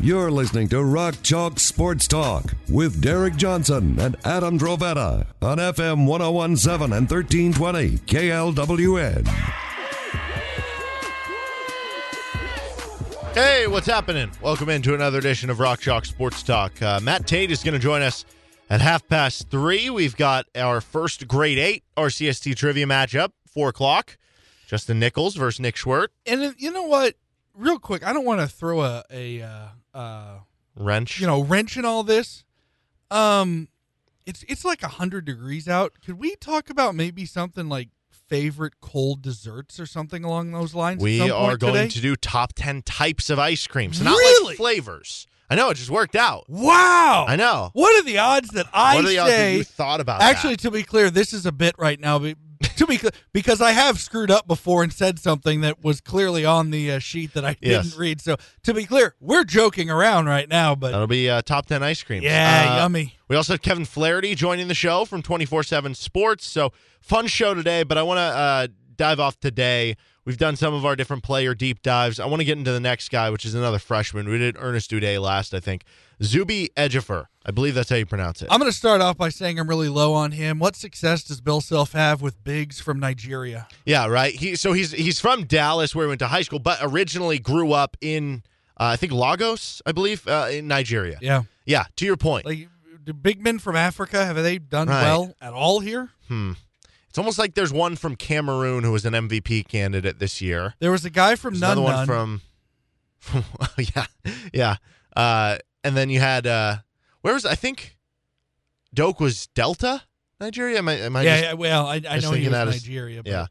You're listening to Rock Chalk Sports Talk with Derek Johnson and Adam Drovetta on FM 101.7 and 1320 KLWN. Hey, what's happening? Welcome into another edition of Rock Chalk Sports Talk. Matt Tate is going to join us at 3:30. We've got our first grade 8 RCST trivia matchup, 4 o'clock. Justin Nichols versus Nick Schwerdt. And you know what? Real quick, I don't want to throw a wrench. You know, wrench in all this. It's like 100 degrees out. Could we talk about maybe something like favorite cold desserts or something along those lines? We are going to do top 10 types of ice cream. So not like flavors. I know, it just worked out. Wow. I know. What are the odds that what are the odds that you thought about actually, that? To be clear, this is a bit right now. To be clear, because I have screwed up before and said something that was clearly on the sheet that I didn't read. So, to be clear, we're joking around right now. But that'll be top 10 ice creams. Yeah, yummy. We also have Kevin Flaherty joining the show from 24-7 Sports. So, fun show today, but I want to dive off today. We've done some of our different player deep dives. I want to get into the next guy, which is another freshman. We did Ernest Udeh last, I think. Zuby Ejiofor. I believe that's how you pronounce it. I'm going to start off by saying I'm really low on him. What success does Bill Self have with bigs from Nigeria? Yeah, right. He's from Dallas, where he went to high school, but originally grew up in, I think, Lagos, I believe, in Nigeria. Yeah. Yeah, to your point. Like, do big men from Africa, have they done well at all here? It's almost like there's one from Cameroon who was an MVP candidate this year. There was a guy from another one from yeah. And then you had where was I think Duke was Delta, Nigeria. I know he was Nigeria. Yeah.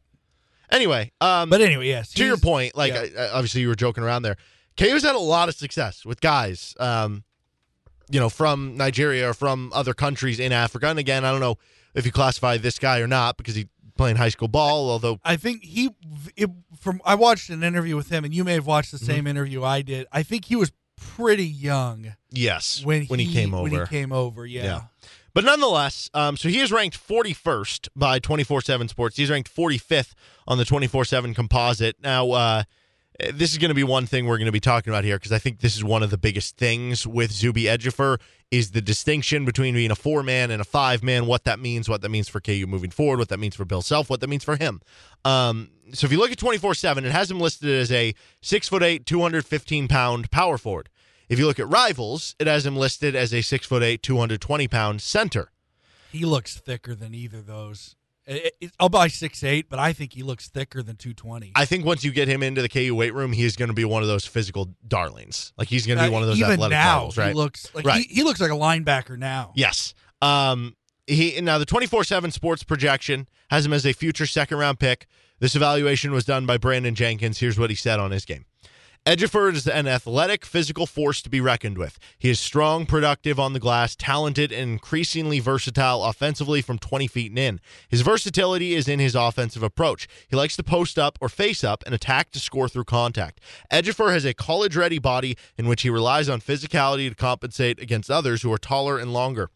Anyway, yes. To your point, obviously you were joking around there. KU's had a lot of success with guys, from Nigeria or from other countries in Africa. And again, I don't know if you classify this guy or not, because he's playing high school ball, although... I think I watched an interview with him, and you may have watched the same interview I did. I think he was pretty young. Yes, when he came over. When he came over, yeah. But nonetheless, so he is ranked 41st by 24-7 Sports. He's ranked 45th on the 24-7 composite. Now, this is going to be one thing we're going to be talking about here, because I think this is one of the biggest things with Zuby Ejiofor is the distinction between being a 4-man and a 5-man, what that means for KU moving forward, what that means for Bill Self, what that means for him. So if you look at 24-7, it has him listed as a 6'8", 215-pound power forward. If you look at Rivals, it has him listed as a 6'8", 220-pound center. He looks thicker than either of those. I'll buy 6'8", but I think he looks thicker than 220. I think once you get him into the KU weight room, he's going to be one of those physical darlings. Like, he's going to be one of those athletic models, right? He looks like a linebacker now. Yes. Now, the 24-7 Sports projection has him as a future second-round pick. This evaluation was done by Brandon Jenkins. Here's what he said on his game. Ejiofor is an athletic, physical force to be reckoned with. He is strong, productive on the glass, talented, and increasingly versatile offensively from 20 feet and in. His versatility is in his offensive approach. He likes to post up or face up and attack to score through contact. Ejiofor has a college-ready body in which he relies on physicality to compensate against others who are taller and longer.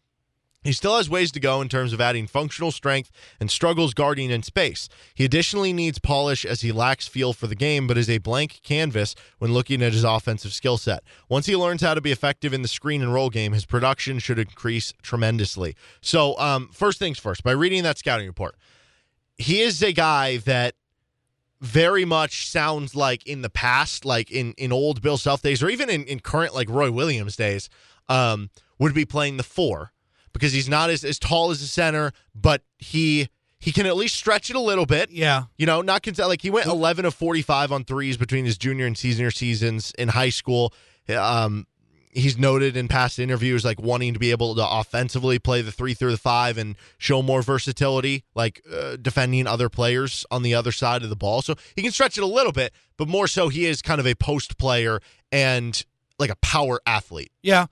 He still has ways to go in terms of adding functional strength and struggles guarding in space. He additionally needs polish as he lacks feel for the game, but is a blank canvas when looking at his offensive skill set. Once he learns how to be effective in the screen and roll game, his production should increase tremendously. So first things first, by reading that scouting report, he is a guy that very much sounds like in the past, like in old Bill Self days, or even in current like Roy Williams days, would be playing the 4. Because he's not as tall as the center, but he can at least stretch it a little bit. Yeah. Not like he went 11 of 45 on threes between his junior and senior seasons in high school. He's noted in past interviews like wanting to be able to offensively play the 3 through the 5 and show more versatility, like defending other players on the other side of the ball. So he can stretch it a little bit, but more so he is kind of a post player and like a power athlete. Yeah.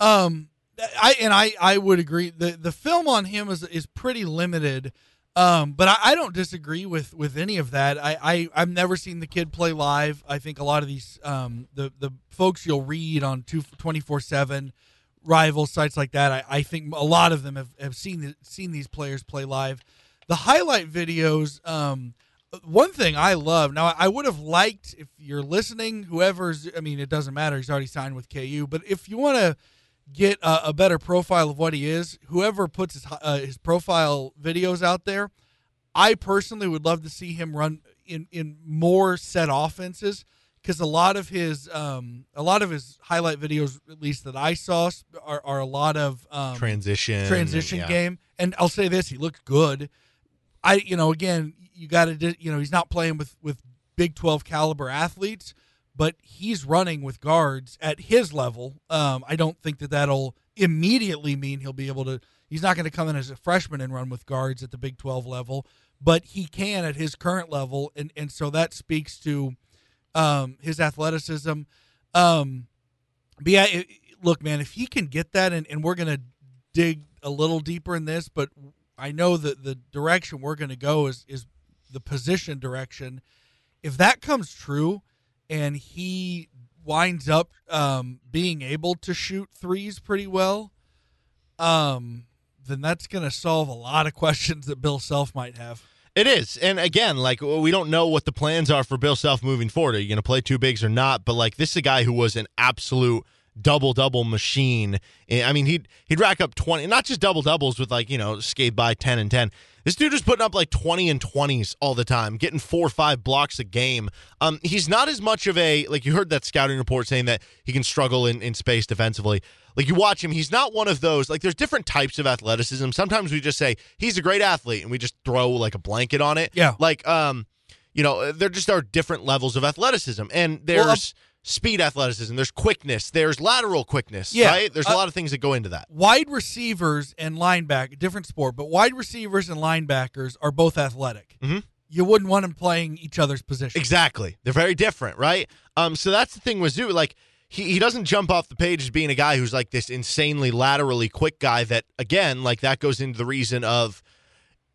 I would agree. The film on him is pretty limited. But I don't disagree with any of that. I've never seen the kid play live. I think a lot of these the folks you'll read on 24/7 Rivals, sites like that, I think a lot of them have seen these players play live. The highlight videos, one thing I love, now I would have liked, if you're listening, whoever's, I mean, it doesn't matter, he's already signed with KU, but if you want to get a better profile of what he is, whoever puts his profile videos out there, I personally would love to see him run in more set offenses, because a lot of his highlight videos, at least that I saw, are a lot of transition and, yeah. game. And I'll say this, he looked good. He's not playing with Big 12 caliber athletes, but he's running with guards at his level. I don't think that'll immediately mean he'll be able to. He's not going to come in as a freshman and run with guards at the Big 12 level, but he can at his current level, and so that speaks to his athleticism. But yeah, look, man, if he can get that, and we're going to dig a little deeper in this, but I know that the direction we're going to go is the position direction. If that comes true, and he winds up being able to shoot threes pretty well, then that's going to solve a lot of questions that Bill Self might have. It is. And again, like, we don't know what the plans are for Bill Self moving forward. Are you going to play two bigs or not? But, like, this is a guy who was an absolute double-double machine. I mean, he'd rack up 20, not just double-doubles with, like, you know, skate by 10 and 10. This dude was putting up, like, 20 and 20s all the time, getting 4 or 5 blocks a game. He's not as much of a, like, you heard that scouting report saying that he can struggle in space defensively. Like, you watch him, he's not one of those, like, there's different types of athleticism. Sometimes we just say, he's a great athlete, and we just throw, like, a blanket on it. Yeah. Like, you know, there just are different levels of athleticism, and there's... speed athleticism, there's quickness, there's lateral quickness, yeah, right? There's a lot of things that go into that. Wide receivers and linebackers, different sport, but wide receivers and linebackers are both athletic. Mm-hmm. You wouldn't want them playing each other's position. Exactly. They're very different, right? So that's the thing with Zuby. Like, he doesn't jump off the page as being a guy who's, like, this insanely laterally quick guy that, again, like, that goes into the reason of,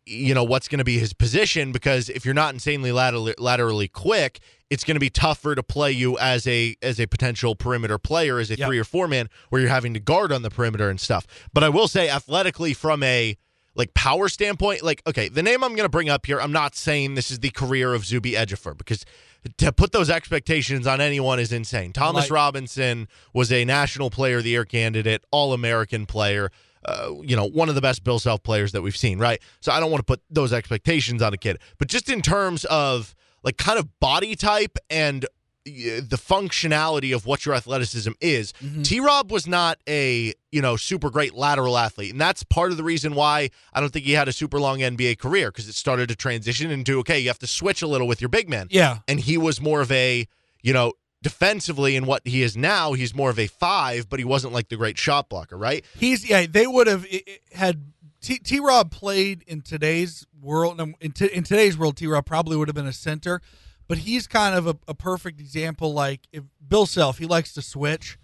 you know, what's going to be his position, because if you're not insanely laterally quick, it's going to be tougher to play you as a potential perimeter player, as a yep. 3 or 4 man, where you're having to guard on the perimeter and stuff. But I will say, athletically, from a, like, power standpoint, like, okay, the name I'm going to bring up here, I'm not saying this is the career of Zuby Ejiofor, because to put those expectations on anyone is insane. Thomas Robinson was a National Player of the Year candidate, All-American player, you know, one of the best Bill Self players that we've seen, right? So I don't want to put those expectations on a kid. But just in terms of, like, kind of body type and the functionality of what your athleticism is, mm-hmm. T-Rob was not a, you know, super great lateral athlete. And that's part of the reason why I don't think he had a super long NBA career, because it started to transition into, okay, you have to switch a little with your big man. Yeah. And he was more of a, you know, defensively in what he is now, he's more of a 5, but he wasn't, like, the great shot blocker, right? They would have had... T-Rob played in today's world. In today's world, T-Rob probably would have been a center, but he's kind of a perfect example. Like, if Bill Self, he likes to switch.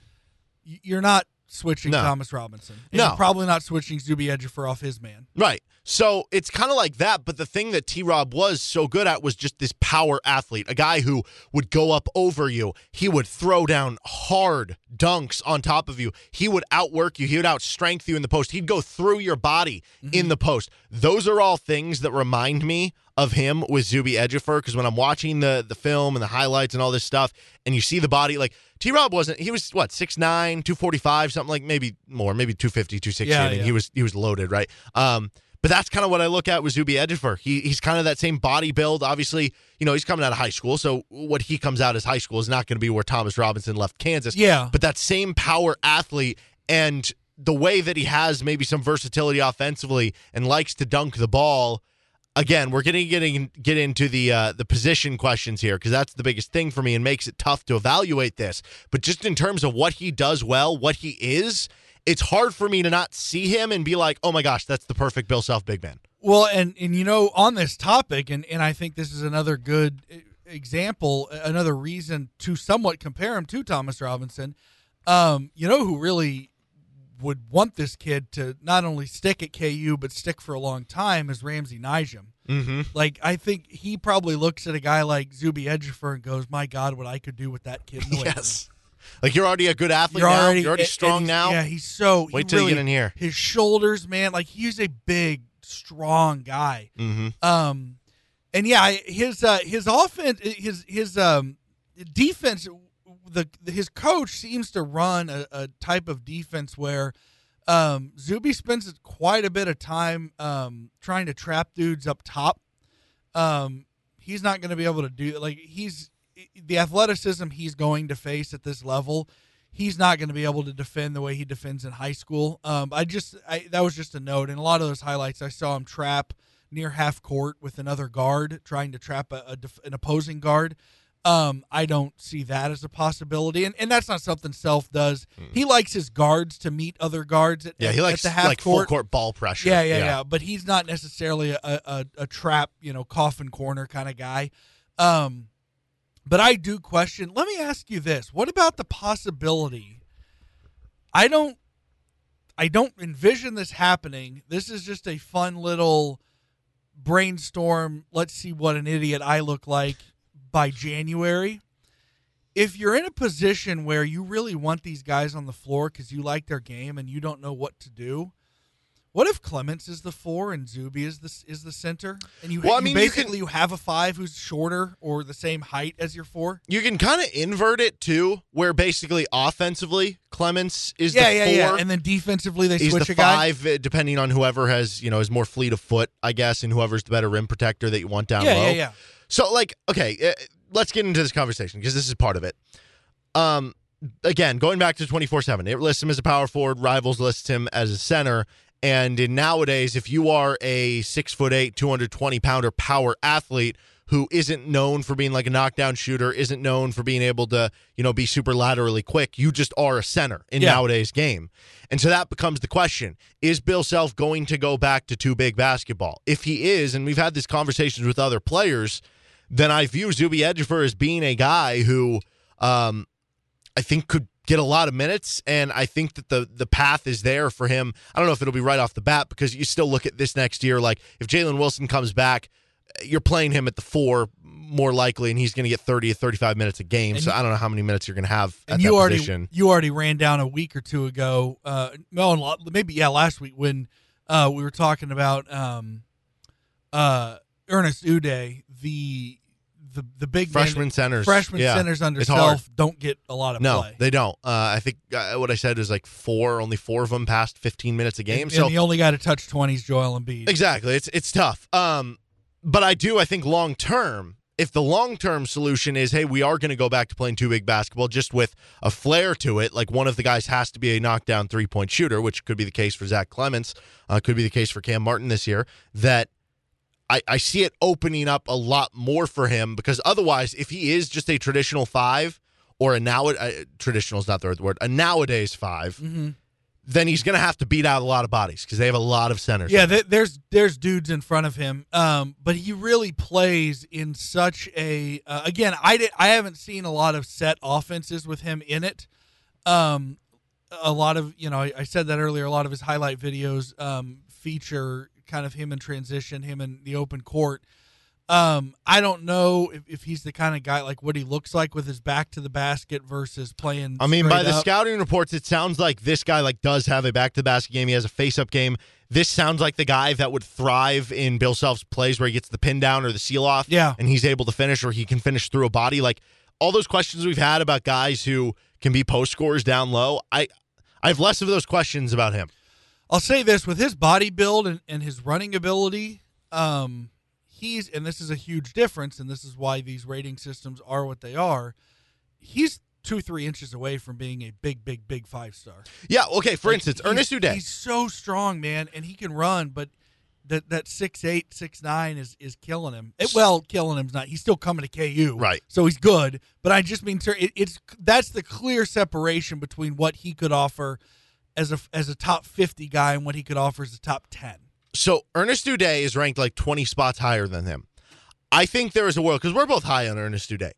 You're not switching Thomas Robinson. No. You're probably not switching Zuby Ejiofor off his man. Right. So it's kind of like that, but the thing that T-Rob was so good at was just this power athlete, a guy who would go up over you. He would throw down hard dunks on top of you. He would outwork you. He would outstrength you in the post. He'd go through your body mm-hmm. in the post. Those are all things that remind me of him with Zuby Ejiofor, because when I'm watching the film and the highlights and all this stuff, and you see the body, like, T-Rob wasn't, he was, what, 6'9", 245, something, like, maybe more, maybe 250, 260, yeah, and yeah. He was loaded, right? But that's kind of what I look at with Zuby Ejiofor. He's kind of that same body build. Obviously, you know, he's coming out of high school, so what he comes out as high school is not going to be where Thomas Robinson left Kansas. Yeah. But that same power athlete, and the way that he has maybe some versatility offensively and likes to dunk the ball. Again, we're going to get into the position questions here, because that's the biggest thing for me and makes it tough to evaluate this. But just in terms of what he does well, what he is, it's hard for me to not see him and be like, oh my gosh, that's the perfect Bill Self big man. Well, and you know, on this topic, and I think this is another good example, another reason to somewhat compare him to Thomas Robinson, you know who really would want this kid to not only stick at KU but stick for a long time is Ramsey Nijum. Mm-hmm. Like, I think he probably looks at a guy like Zuby Ejiofor and goes, my God, what I could do with that kid. Yes. Like, you're already a good athlete now. You're already strong now. Yeah, he's so... Wait till you get in here. His shoulders, man. Like, he's a big, strong guy. Mm-hmm. And, yeah, his offense, his defense, his coach seems to run a type of defense where... Zuby spends quite a bit of time trying to trap dudes up top. He's not going to be able to do that. Like, he's the athleticism he's going to face at this level. He's not going to be able to defend the way he defends in high school. That was just a note. In a lot of those highlights, I saw him trap near half court with another guard, trying to trap an opposing guard. I don't see that as a possibility, and that's not something Self does. Mm. He likes his guards to meet other guards he likes at the half court. Full court ball pressure. Yeah. But he's not necessarily a trap, coffin corner kind of guy. But I do question. Let me ask you this: what about the possibility? I don't envision this happening. This is just a fun little brainstorm. Let's see what an idiot I look like by January. If you're in a position where you really want these guys on the floor because you like their game and you don't know what to do, what if Clements is the 4 and Zuby is the center, and you have a 5 who's shorter or the same height as your 4? You can kind of invert it too, where basically offensively Clements is the 4, and then defensively they switch the guy. He's the 5, depending on whoever has is more fleet of foot, I guess, and whoever's the better rim protector that you want down low. Yeah. So, let's get into this conversation because this is part of it. Again, going back to 24-7, it lists him as a power forward. Rivals lists him as a center. And nowadays, if you are a 6'8", 220-pounder power athlete who isn't known for being like a knockdown shooter, isn't known for being able to, be super laterally quick, you just are a center in nowadays game. And so that becomes the question. Is Bill Self going to go back to two-big basketball? If he is, and we've had these conversations with other players, then I view Zuby Ejiofor as being a guy who I think could get a lot of minutes, and I think that the path is there for him. I don't know if it'll be right off the bat because you still look at this next year. Like, if Jalen Wilson comes back, you're playing him at the 4 more likely, and he's going to get 30 to 35 minutes a game. So I don't know how many minutes you're going to have at that position. You already ran down a week or two ago, last week when we were talking about Ernest Udeh, the big freshman centers. Freshman centers under Self don't get a lot of play. No, they don't. I think what I said is like 4 of them passed 15 minutes a game. And the only guy to touch 20 is Joel Embiid. Exactly. It's tough. But I think long-term, if the long-term solution is, hey, we are going to go back to playing two-big basketball just with a flair to it, like one of the guys has to be a knockdown three-point shooter, which could be the case for Zach Clements, could be the case for Cam Martin this year, that I see it opening up a lot more for him, because otherwise, if he is just a traditional 5 or a nowadays 5, mm-hmm, then he's going to have to beat out a lot of bodies because they have a lot of centers. Yeah, there's dudes in front of him, but he really plays in such a again, I haven't seen a lot of set offenses with him in it. A lot of, I said that earlier, a lot of his highlight videos feature kind of him in transition, him in the open court. I don't know if he's the kind of guy, like what he looks like with his back to the basket versus playing. I mean, by the scouting reports, it sounds like this guy does have a back to the basket game. He has a face up game. This sounds like the guy that would thrive in Bill Self's plays where he gets the pin down or the seal off, and he's able to finish, or he can finish through a body. Like all those questions we've had about guys who can be post scorers down low, I have less of those questions about him. I'll say this: with his body build and his running ability, and this is a huge difference, and this is why these rating systems are what they are, he's 2-3 inches away from being a big 5-star. Yeah, okay, for instance, Ernest Udeh. He's so strong, man, and he can run, but that 6'8", 6'9" is killing him. Killing him's not. He's still coming to KU. Right. So he's good, but I just mean that's the clear separation between what he could offer as a top 50 guy and what he could offer as a top 10. So Ernest Udeh is ranked 20 spots higher than him. I think there is a world, because we're both high on Ernest Udeh.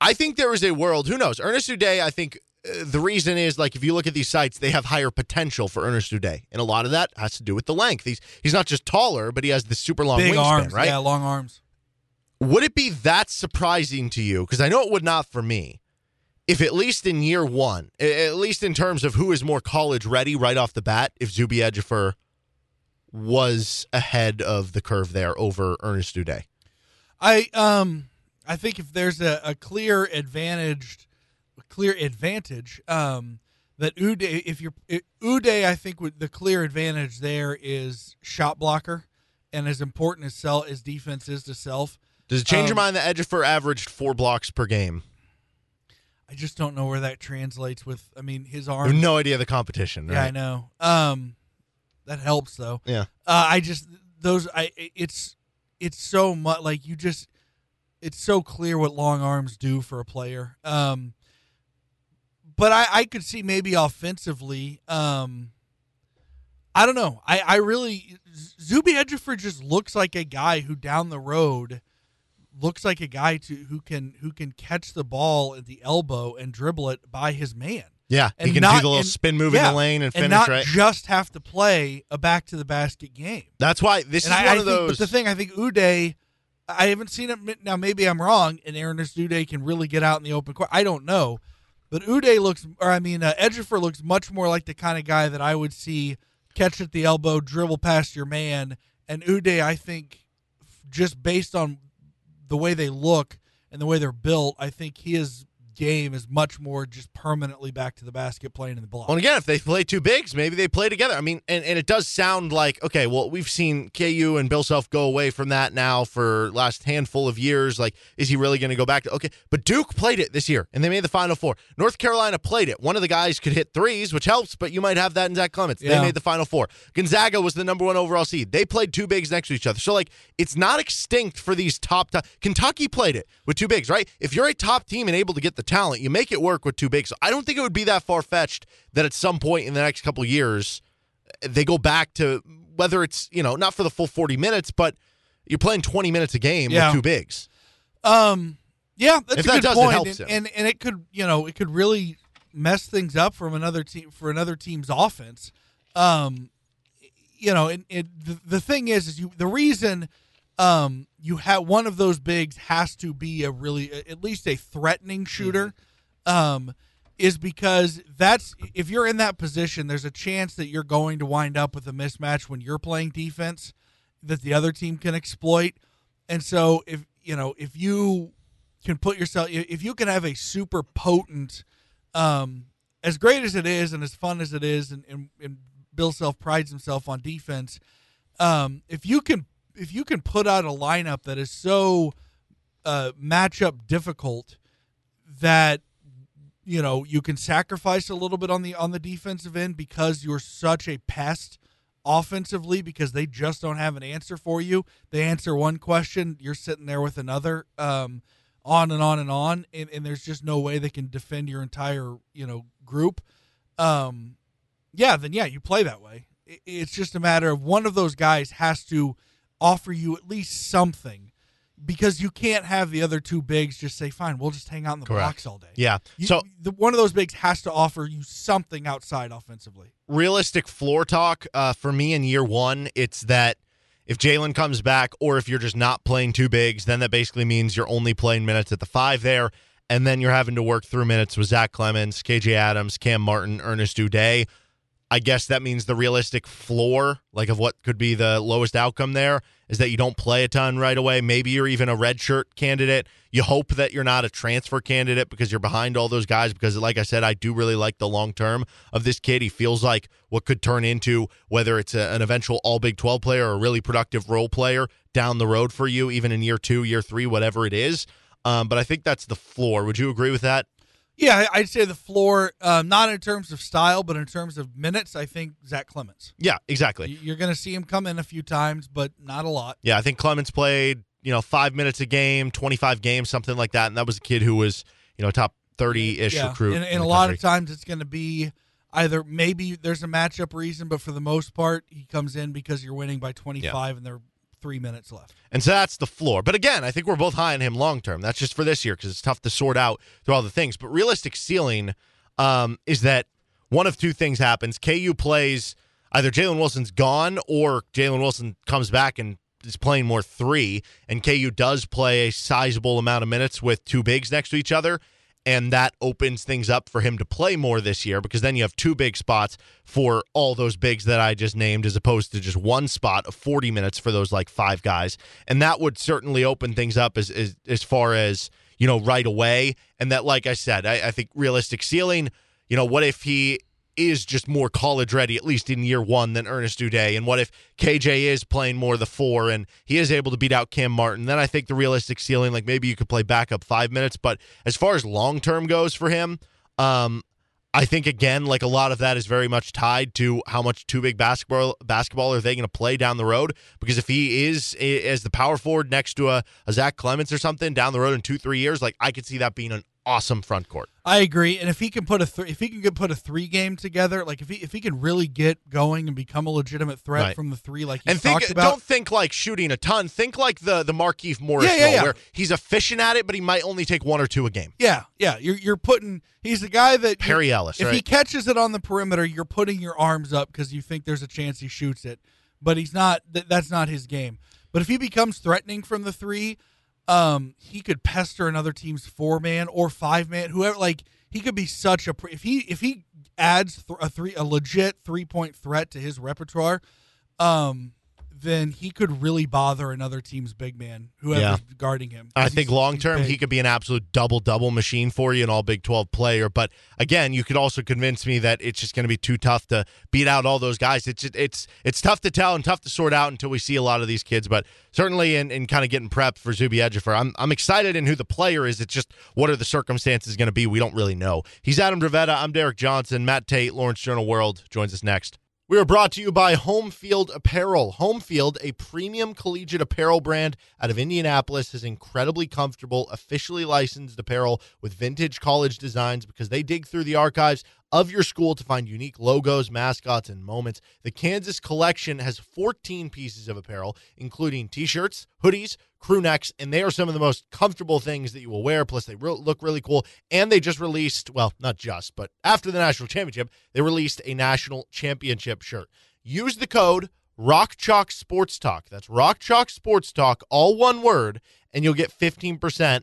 I think there is a world. Who knows? Ernest Udeh, I think, the reason is, like, if you look at these sites, they have higher potential for Ernest Udeh. And a lot of that has to do with the length. He's not just taller, but he has this super long wingspan, arms, right? Yeah, long arms. Would it be that surprising to you? Because I know it would not for me. If at least in year one, at least in terms of who is more college ready right off the bat, if Zuby Ejiofor was ahead of the curve there over Ernest Udeh. I think if there's a clear advantage, that Udeh, I think the clear advantage there is shot blocker, and as important as defense is to self. Does it change your mind that Ejiofor averaged 4 blocks per game? I just don't know where that translates with. I mean, his arm. You have no idea the competition. Right? Yeah, I know. That helps though. Yeah. It's so much like you just. It's so clear what long arms do for a player. But I could see maybe offensively. I don't know. I really Zuby Ejiofor just looks like a guy who down the road looks like a guy who can catch the ball at the elbow and dribble it by his man. Yeah, and he can do the little spin move in the lane and finish, not right? Just have to play a back to the basket game. That's why this is one of those. But the thing I think Udeh. I haven't seen it. Now, maybe I'm wrong, and Ernest Udeh can really get out in the open court. I don't know. But Ejiofor looks much more like the kind of guy that I would see catch at the elbow, dribble past your man. And Udeh, I think, just based on the way they look and the way they're built, I think his game is much more just permanently back to the basket playing in the block. Well, again, if they play two bigs, maybe they play together. I mean, and it does sound like, okay, well, we've seen KU and Bill Self go away from that now for last handful of years. Like, is he really going to go back to, okay. But Duke played it this year, and they made the Final Four. North Carolina played it. One of the guys could hit threes, which helps, but you might have that in Zach Clements. Yeah. They made the Final Four. Gonzaga was the number 1 overall seed. They played two bigs next to each other. So, like, it's not extinct for these top. Kentucky played it with two bigs, right? If you're a top team and able to get the talent, you make it work with two bigs. So I don't think it would be that far-fetched that at some point in the next couple of years they go back to, whether it's, you know, not for the full 40 minutes, but you're playing 20 minutes a game with two bigs. Yeah, that's if a that good point. It helps him. And it could, you know, it could really mess things up from another team for another team's offense. You know, the thing is you the reason. You have one of those bigs has to be at least a threatening shooter, is because if you're in that position, there's a chance that you're going to wind up with a mismatch when you're playing defense that the other team can exploit. And so if you can if you can have a super potent, as great as it is and as fun as it is, and Bill Self prides himself on defense. If you can put out a lineup that is so matchup difficult that you can sacrifice a little bit on the defensive end because you're such a pest offensively, because they just don't have an answer for you. They answer one question, you're sitting there with another, on and on and on, and there's just no way they can defend your entire group. You play that way. It's just a matter of one of those guys has to offer you at least something, because you can't have the other two bigs just say, fine, we'll just hang out in the blocks all day. Yeah. One of those bigs has to offer you something outside offensively. Realistic floor talk for me in year one, it's that if Jalen comes back or if you're just not playing two bigs, then that basically means you're only playing minutes at the 5 there, and then you're having to work through minutes with Zach Clements, KJ Adams, Cam Martin, Ernest Udeh. I guess that means the realistic floor, like of what could be the lowest outcome there, is that you don't play a ton right away. Maybe you're even a redshirt candidate. You hope that you're not a transfer candidate because you're behind all those guys, because, like I said, I do really like the long term of this kid. He feels like what could turn into, whether it's an eventual all Big 12 player or a really productive role player down the road for you, even in year 2, year 3, whatever it is. But I think that's the floor. Would you agree with that? Yeah, I'd say the floor, not in terms of style, but in terms of minutes, I think Zach Clements. Yeah, exactly. You're going to see him come in a few times, but not a lot. Yeah, I think Clements played, 5 minutes a game, 25 games, something like that, and that was a kid who was, top 30-ish recruit. And a lot of times it's going to be either maybe there's a matchup reason, but for the most part, he comes in because you're winning by 25 and they're 3 minutes left. And so that's the floor. But again, I think we're both high on him long term. That's just for this year because it's tough to sort out through all the things. But realistic ceiling, is that one of two things happens. KU plays either Jalen Wilson's gone or Jalen Wilson comes back and is playing more three, and KU does play a sizable amount of minutes with two bigs next to each other, and that opens things up for him to play more this year because then you have two big spots for all those bigs that I just named as opposed to just one spot of 40 minutes for those like five guys. And that would certainly open things up as far as, you know, right away. And that, like I said, I think realistic ceiling, you know, what if he is just more college ready, at least in year one, than Ernest Udeh? And what if KJ is playing more the four and he is able to beat out Cam Martin? Then I think the realistic ceiling, like maybe you could play backup 5 minutes. But as far as long-term goes for him, I think, again, like a lot of that is very much tied to how much two big basketball are they going to play down the road? Because if he is as the power forward next to a Zach Clements or something down the road in 2-3 years, like I could see that being an awesome front court. I agree, and if he can put a three game together, like if he can really get going and become a legitimate threat right from the three, like he's talked about. Don't think like shooting a ton. Think like the Markieff Morris role, where he's efficient at it, but he might only take one or two a game. Yeah. You're putting. He's the guy that Perry Ellis. If he catches it on the perimeter, you're putting your arms up because you think there's a chance he shoots it, but he's not. That's not his game. But if he becomes threatening from the three, he could pester another team's 4-man or 5-man, whoever. Like he could be such a if he adds a legit 3-point threat to his repertoire, then he could really bother another team's big man, whoever's guarding him. I think long term he could be an absolute double machine for you, an all Big 12 player. But again, you could also convince me that it's just going to be too tough to beat out all those guys. It's tough to tell and tough to sort out until we see a lot of these kids. But certainly in kind of getting prepped for Zuby Ejiofor, I'm excited in who the player is. It's just what are the circumstances going to be? We don't really know. He's Adam Drovetta. I'm Derek Johnson. Matt Tate, Lawrence Journal World, joins us next. We are brought to you by Homefield Apparel. Homefield, a premium collegiate apparel brand out of Indianapolis, is incredibly comfortable, officially licensed apparel with vintage college designs because they dig through the archives of your school to find unique logos, mascots, and moments. The Kansas collection has 14 pieces of apparel, including t-shirts, hoodies, crew necks, and they are some of the most comfortable things that you will wear. Plus, they look really cool. And they just released, well, not just, but after the national championship, they released a national championship shirt. Use the code Rock Chalk Sports Talk. That's Rock Chalk Sports Talk, all one word, and you'll get 15%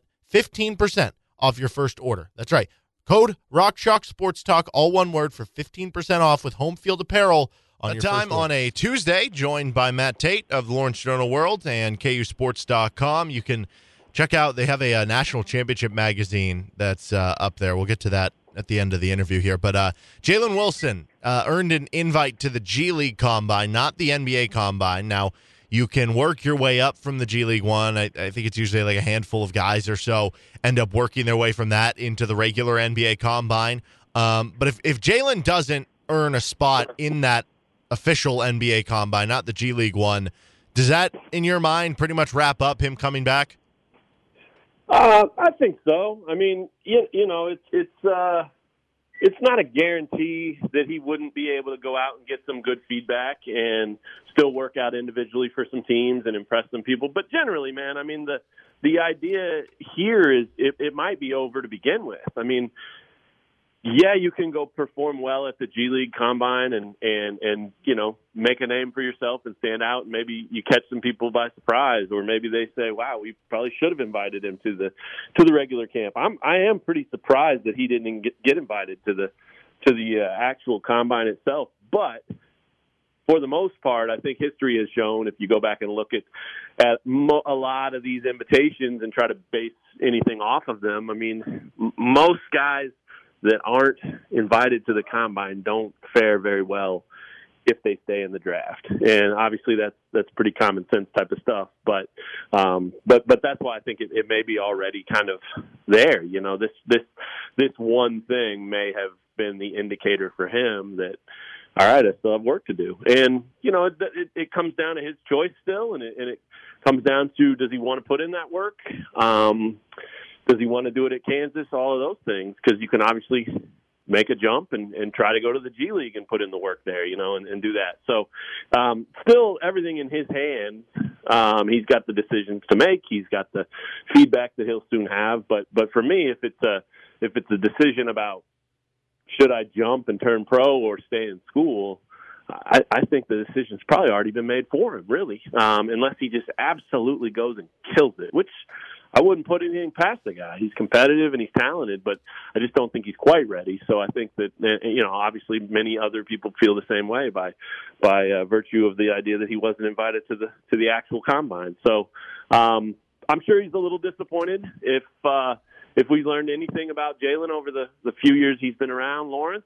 off your first order. That's right. Code RockChalk Sports Talk, all one word, for 15% off with Homefield Apparel on your time on a Tuesday, joined by Matt Tate of the Lawrence Journal World and KUSports.com. You can check out, they have a national championship magazine that's up there. We'll get to that at the end of the interview here. But Jalen Wilson earned an invite to the G League Combine, not the NBA Combine. Now, you can work your way up from the G League One. I think it's usually like a handful of guys or so end up working their way from that into the regular NBA Combine. But if Jalen doesn't earn a spot in that official NBA Combine, not the G League One, does that, in your mind, pretty much wrap up him coming back? I think so. I mean, you know, it's not a guarantee that he wouldn't be able to go out and get some good feedback and still work out individually for some teams and impress some people. But generally, man, I mean, the idea here is it might be over to begin with. I mean, yeah, you can go perform well at the G League Combine and you know, make a name for yourself and stand out. And maybe you catch some people by surprise, or maybe they say, wow, we probably should have invited him to the regular camp. I am pretty surprised that he didn't get invited to the actual Combine itself. But for the most part, I think history has shown, if you go back and look at a lot of these invitations and try to base anything off of them, I mean, most guys that aren't invited to the Combine don't fare very well if they stay in the draft. And obviously that's pretty common sense type of stuff, but that's why I think it may be already kind of there. You know, this one thing may have been the indicator for him that, all right, I still have work to do. And, you know, it comes down to his choice still. And it comes down to, does he want to put in that work? Does he want to do it at Kansas? All of those things, because you can obviously make a jump and try to go to the G League and put in the work there, you know, and do that. So still everything in his hands. He's got the decisions to make. He's got the feedback that he'll soon have. But for me, if it's a decision about should I jump and turn pro or stay in school, I think the decision's probably already been made for him, really, unless he just absolutely goes and kills it, which I wouldn't put anything past the guy. He's competitive and he's talented, but I just don't think he's quite ready. So I think that, you know, obviously many other people feel the same way by virtue of the idea that he wasn't invited to the actual combine. So I'm sure he's a little disappointed. If we learned anything about Jalen over the few years he's been around Lawrence,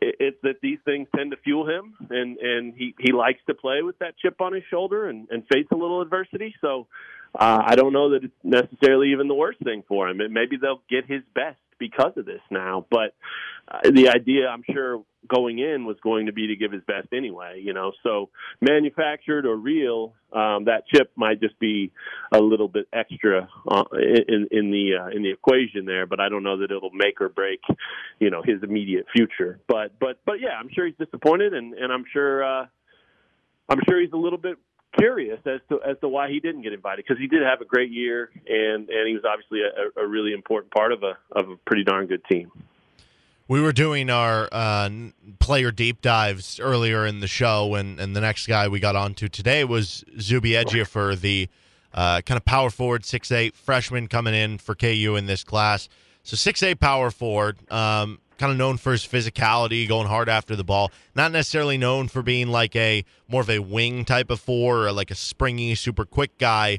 it's that these things tend to fuel him, and he likes to play with that chip on his shoulder and face a little adversity. So I don't know that it's necessarily even the worst thing for him. And maybe they'll get his best because of this now. But the idea, I'm sure, going in was going to be to give his best anyway, you know. So manufactured or real, that chip might just be a little bit extra in the equation there. But I don't know that it'll make or break, you know, his immediate future. But yeah, I'm sure he's disappointed, and I'm sure he's a little bit curious as to why he didn't get invited, because he did have a great year, and he was obviously a really important part of a pretty darn good team. We were doing our player deep dives earlier in the show, and the next guy we got onto today was Zuby Ejiofor, the kind of power forward, 6'8", freshman coming in for KU in this class. So 6'8", power forward, kind of known for his physicality, going hard after the ball. Not necessarily known for being like a more of a wing type of four or like a springy, super quick guy,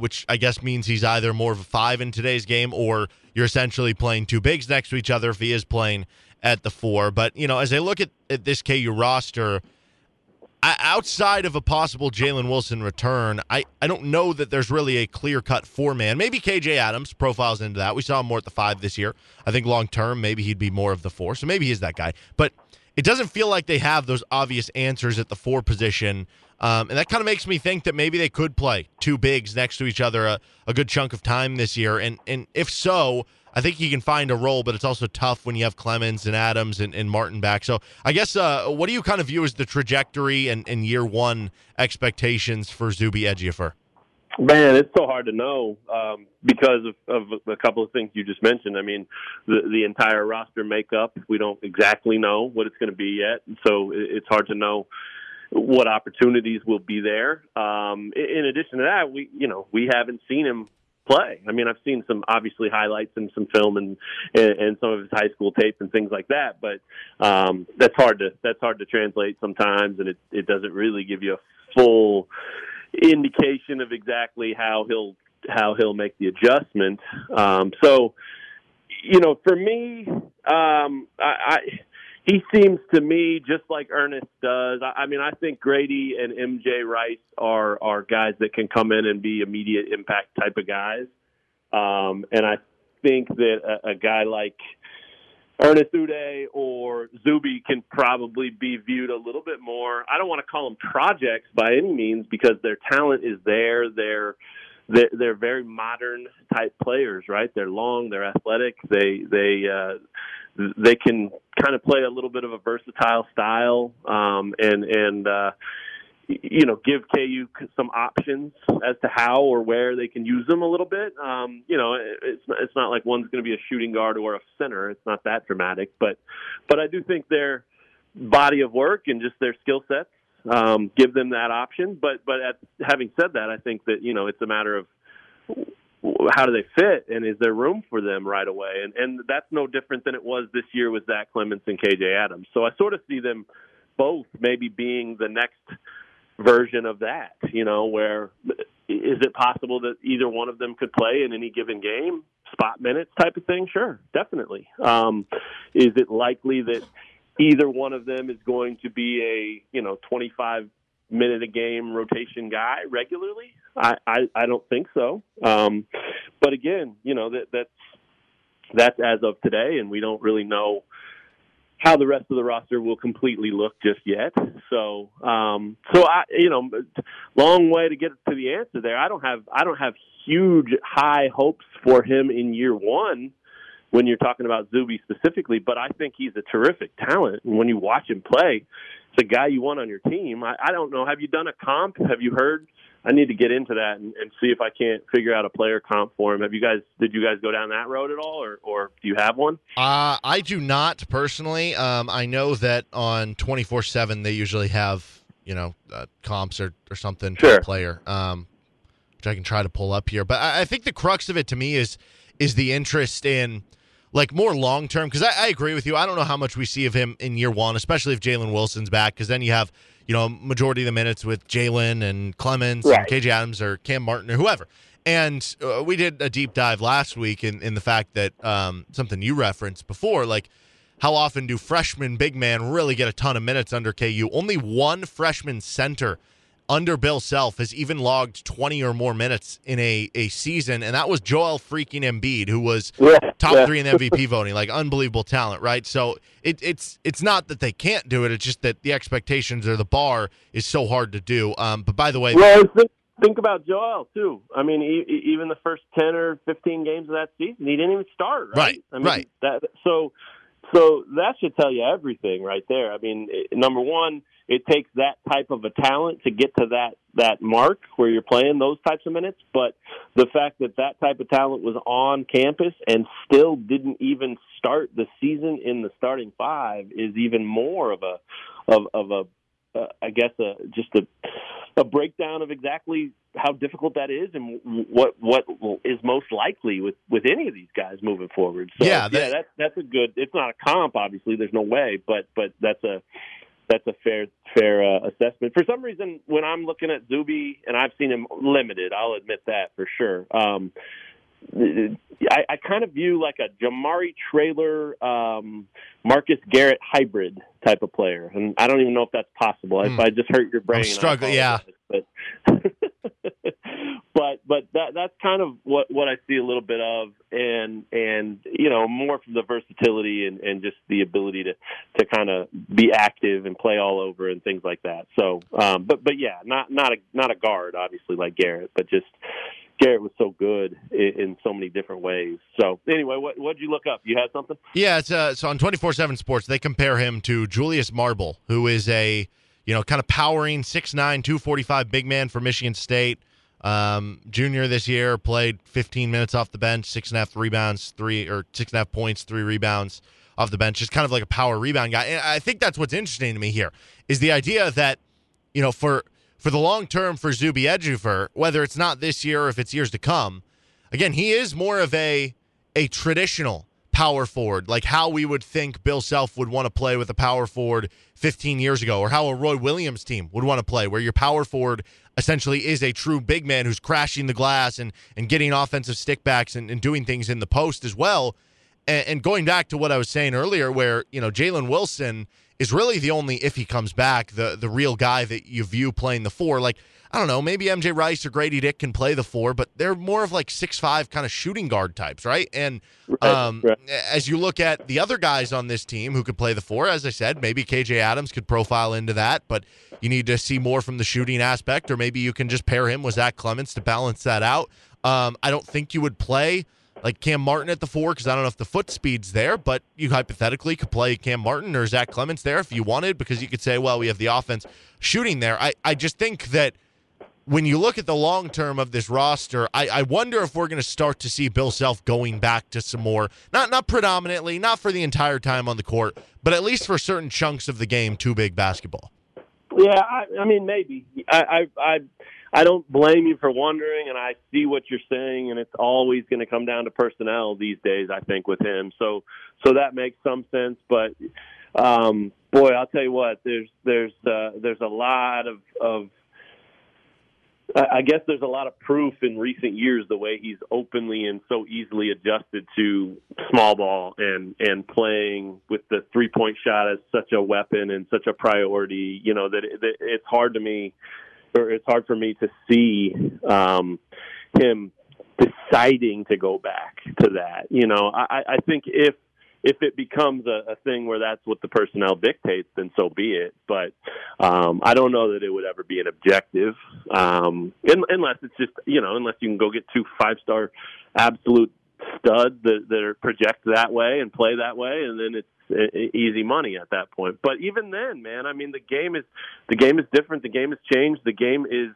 which I guess means he's either more of a five in today's game, or you're essentially playing two bigs next to each other if he is playing at the four. But, you know, as I look at this KU roster, outside of a possible Jalen Wilson return, I don't know that there's really a clear-cut four-man. Maybe KJ Adams profiles into that. We saw him more at the five this year. I think long-term, maybe he'd be more of the four, so maybe he's that guy. But it doesn't feel like they have those obvious answers at the four position. And that kind of makes me think that maybe they could play two bigs next to each other a good chunk of time this year. And if so, I think he can find a role, but it's also tough when you have Clements and Adams and Martin back. So I guess what do you kind of view as the trajectory and year one expectations for Zuby Ejiofor? Man, it's so hard to know because of a couple of things you just mentioned. I mean, the entire roster makeup, we don't exactly know what it's going to be yet. So it's hard to know what opportunities will be there. In addition to that, we haven't seen him play. I mean, I've seen some obviously highlights and some film and some of his high school tape and things like that, but that's hard to translate sometimes, and it doesn't really give you a full indication of exactly how he'll make the adjustment. So, you know, for me, he seems to me just like Ernest does. I mean, I think Grady and MJ Rice are guys that can come in and be immediate impact type of guys. And I think that a guy like Ernest Udeh or Zuby can probably be viewed a little bit more. I don't want to call them projects by any means, because their talent is there. They're very modern type players, right? They're long, they're athletic, they can kind of play a little bit of a versatile style, and you know, give KU some options as to how or where they can use them a little bit. You know, it's not like one's going to be a shooting guard or a center. It's not that dramatic, but I do think their body of work and just their skill sets give them that option. But having said that, I think that, you know, it's a matter of how do they fit, and is there room for them right away? And that's no different than it was this year with Zach Clements and KJ Adams. So I sort of see them both maybe being the next version of that, you know, where is it possible that either one of them could play in any given game, spot minutes type of thing? Sure, definitely. Is it likely that either one of them is going to be a, you know, 25-minute a game rotation guy regularly? I don't think so. But again, you know, that's as of today, and we don't really know how the rest of the roster will completely look just yet. So, I, you know, long way to get to the answer there. I don't have huge high hopes for him in year one when you're talking about Zuby specifically, but I think he's a terrific talent. And when you watch him play, it's a guy you want on your team. I don't know. Have you done a comp? Have you heard I need to get into that and see if I can't figure out a player comp for him. Did you guys go down that road at all, or do you have one? I do not personally. I know that on 24/7 they usually have comps or something for a player, which I can try to pull up here. But I think the crux of it to me is the interest in like more long term, because I agree with you. I don't know how much we see of him in year one, especially if Jalen Wilson's back, because then you have majority of the minutes with Jalen and Clements and KJ Adams or Cam Martin or whoever. And we did a deep dive last week in the fact that something you referenced before, like how often do freshmen big man really get a ton of minutes under KU? Only one freshman center under Bill Self has even logged 20 or more minutes in a season, and that was Joel freaking Embiid, who was top three in MVP voting, like unbelievable talent, right? So it's not that they can't do it, it's just that the expectations or the bar is so hard to do. But by the way... Well, think about Joel, too. I mean, even the first 10 or 15 games of that season, he didn't even start, right? Right. So that should tell you everything right there. I mean, number one, it takes that type of a talent to get to that mark where you're playing those types of minutes. But the fact that type of talent was on campus and still didn't even start the season in the starting five is even more of a breakdown of exactly how difficult that is and what is most likely with any of these guys moving forward. So, that's a good. It's not a comp, obviously. There's no way, but that's a fair assessment. For some reason, when I'm looking at Zuby, and I've seen him limited, I'll admit that for sure. I kind of view like a Jamari Traylor, Marcus Garrett hybrid type of player, and I don't even know if that's possible. If I just hurt your brain, I'm struggling. Yeah, but that's kind of what I see a little bit of, and more from the versatility and just the ability to kind of be active and play all over and things like that. So, not a guard obviously like Garrett, but just. Garrett was so good in so many different ways. So, anyway, what'd you look up? You had something? Yeah, it's, so on 24/7 Sports, they compare him to Julius Marble, who is a, kind of powering 6'9", 245 big man for Michigan State. Junior this year, played 15 minutes off the bench, 6.5 points, 3 rebounds off the bench. Just kind of like a power rebound guy. And I think that's what's interesting to me here is the idea that, for the long term for Zuby Ejiofor, whether it's not this year or if it's years to come, again, he is more of a traditional power forward, like how we would think Bill Self would want to play with a power forward 15 years ago, or how a Roy Williams team would want to play, where your power forward essentially is a true big man who's crashing the glass and getting offensive stickbacks and doing things in the post as well. And going back to what I was saying earlier, where, Jalen Wilson is really the only, if he comes back, the real guy that you view playing the four. Like, I don't know, maybe MJ Rice or Grady Dick can play the four, but they're more of like 6'5" kind of shooting guard types, right? And as you look at the other guys on this team who could play the four, as I said, maybe KJ Adams could profile into that, but you need to see more from the shooting aspect, or maybe you can just pair him with Zach Clements to balance that out. I don't think you would play like Cam Martin at the four, because I don't know if the foot speed's there, but you hypothetically could play Cam Martin or Zach Clements there if you wanted, because you could say, well, we have the offense shooting there. I just think that when you look at the long term of this roster, I wonder if we're going to start to see Bill Self going back to some more, not predominantly, not for the entire time on the court, but at least for certain chunks of the game, too big basketball. Yeah, I mean, maybe. I don't blame you for wondering, and I see what you're saying, and it's always going to come down to personnel these days, I think, with him. So that makes some sense. But boy, I'll tell you what, there's a lot of I guess there's a lot of proof in recent years the way he's openly and so easily adjusted to small ball and playing with the three-point shot as such a weapon and such a priority. That it's hard to me. It's hard for me to see him deciding to go back to that. I think if it becomes a thing where that's what the personnel dictates, then so be it. But I don't know that it would ever be an objective, unless it's just, unless you can go get 2 5-star absolute studs that are projected that way and play that way, and then it's easy money at that point. But even then, man, I mean, the game is different. The game has changed. The game is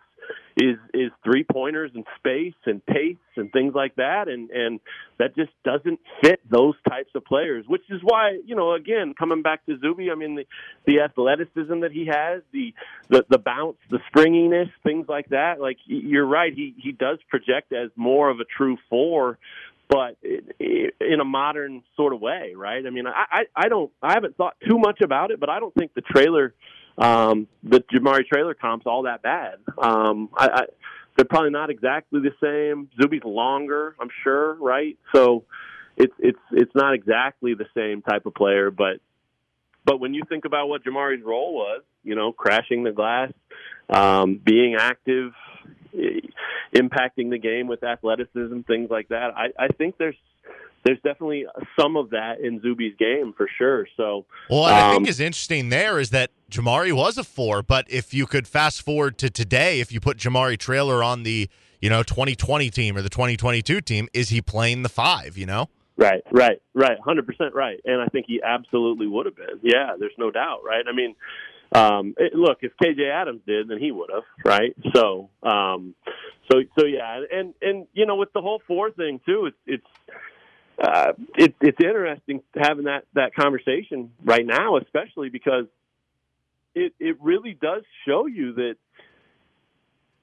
is three-pointers and space and pace and things like that, and that just doesn't fit those types of players, which is why, you know, again, coming back to Zuby, I mean, the athleticism that he has, the bounce, the springiness, things like that, like, you're right, he does project as more of a true four, but in a modern sort of way, right? I mean, I haven't thought too much about it, but I don't think the Jamari Traylor comp's all that bad. They're probably not exactly the same. Zuby's longer, I'm sure, right? So it's not exactly the same type of player, but when you think about what Jamari's role was, you know, crashing the glass, being active, impacting the game with athleticism, things like that. I think there's definitely some of that in Zuby's game for sure. So, well, what I think is interesting there is that Jamari was a four, but if you could fast forward to today, if you put Jamari Traylor on the 2020 team or the 2022 team, is he playing the five? You know, right, 100% right. And I think he absolutely would have been. Yeah, there's no doubt, right? I mean. Look, if KJ Adams did, then he would have, right? So, so yeah, and you know, with the whole four thing too, it's interesting having that conversation right now, especially because it really does show you that.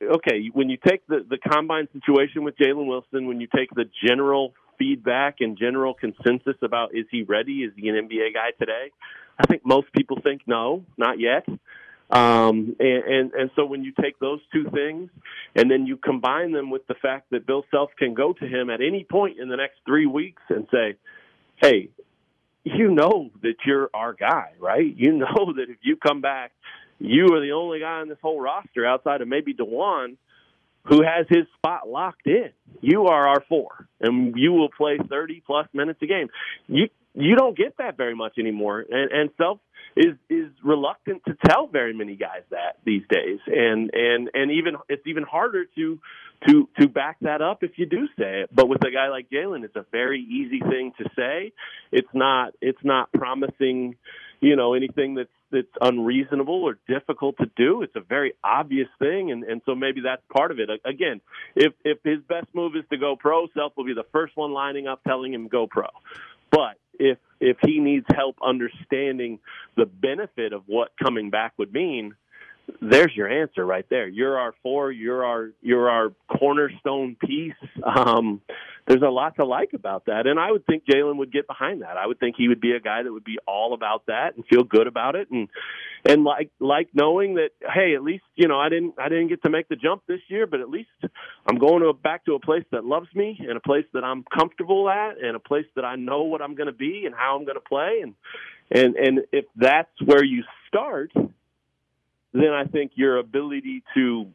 Okay, when you take the combine situation with Jalen Wilson, when you take the general feedback and general consensus about is he ready, is he an NBA guy today? I think most people think no, not yet. And so when you take those two things and then you combine them with the fact that Bill Self can go to him at any point in the next 3 weeks and say, hey, you know that you're our guy, right? You know that if you come back, you are the only guy on this whole roster outside of maybe DeJuan who has his spot locked in. You are our four, and you will play 30-plus minutes a game. You don't get that very much anymore, and Self is reluctant to tell very many guys that these days, and even it's even harder to back that up if you do say it. But with a guy like Jalen, it's a very easy thing to say. It's not promising, anything that's unreasonable or difficult to do. It's a very obvious thing, and so maybe that's part of it. Again, if his best move is to go pro, Self will be the first one lining up telling him go pro. But if he needs help understanding the benefit of what coming back would mean, there's your answer right there. You're our four. You're our cornerstone piece. There's a lot to like about that, and I would think Jalen would get behind that. I would think he would be a guy that would be all about that and feel good about it, and like knowing that, hey, at least I didn't get to make the jump this year, but at least I'm going back to a place that loves me and a place that I'm comfortable at and a place that I know what I'm going to be and how I'm going to play, and if that's where you start, then I think your ability to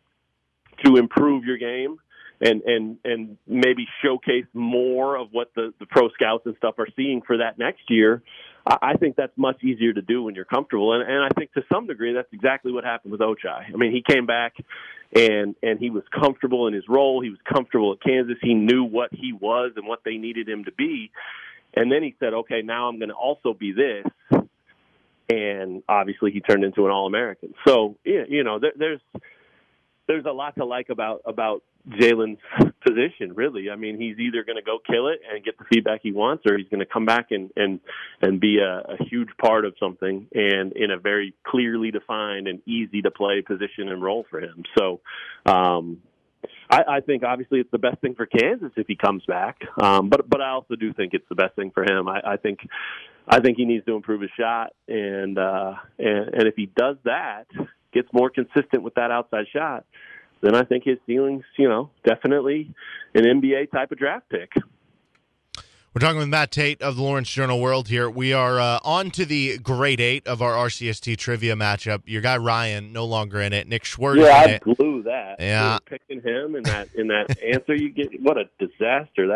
improve your game and maybe showcase more of what the pro scouts and stuff are seeing for that next year, I think that's much easier to do when you're comfortable. And I think to some degree that's exactly what happened with Ochai. I mean, he came back and he was comfortable in his role. He was comfortable at Kansas. He knew what he was and what they needed him to be. And then he said, okay, now I'm going to also be this. And obviously he turned into an All-American. So, there's a lot to like about Jalen's position, really. I mean, he's either going to go kill it and get the feedback he wants, or he's going to come back and be a huge part of something and in a very clearly defined and easy-to-play position and role for him. So I think, obviously, it's the best thing for Kansas if he comes back. But I also do think it's the best thing for him. I think he needs to improve his shot, and if he does that, gets more consistent with that outside shot, then I think his ceiling's, definitely an NBA type of draft pick. We're talking with Matt Tate of the Lawrence Journal-World here. We are on to the grade 8 of our RCST trivia matchup. Your guy Ryan no longer in it. Nick Schwerdt in it. Yeah, I blew that. Yeah, picking him in that answer you get. What a disaster!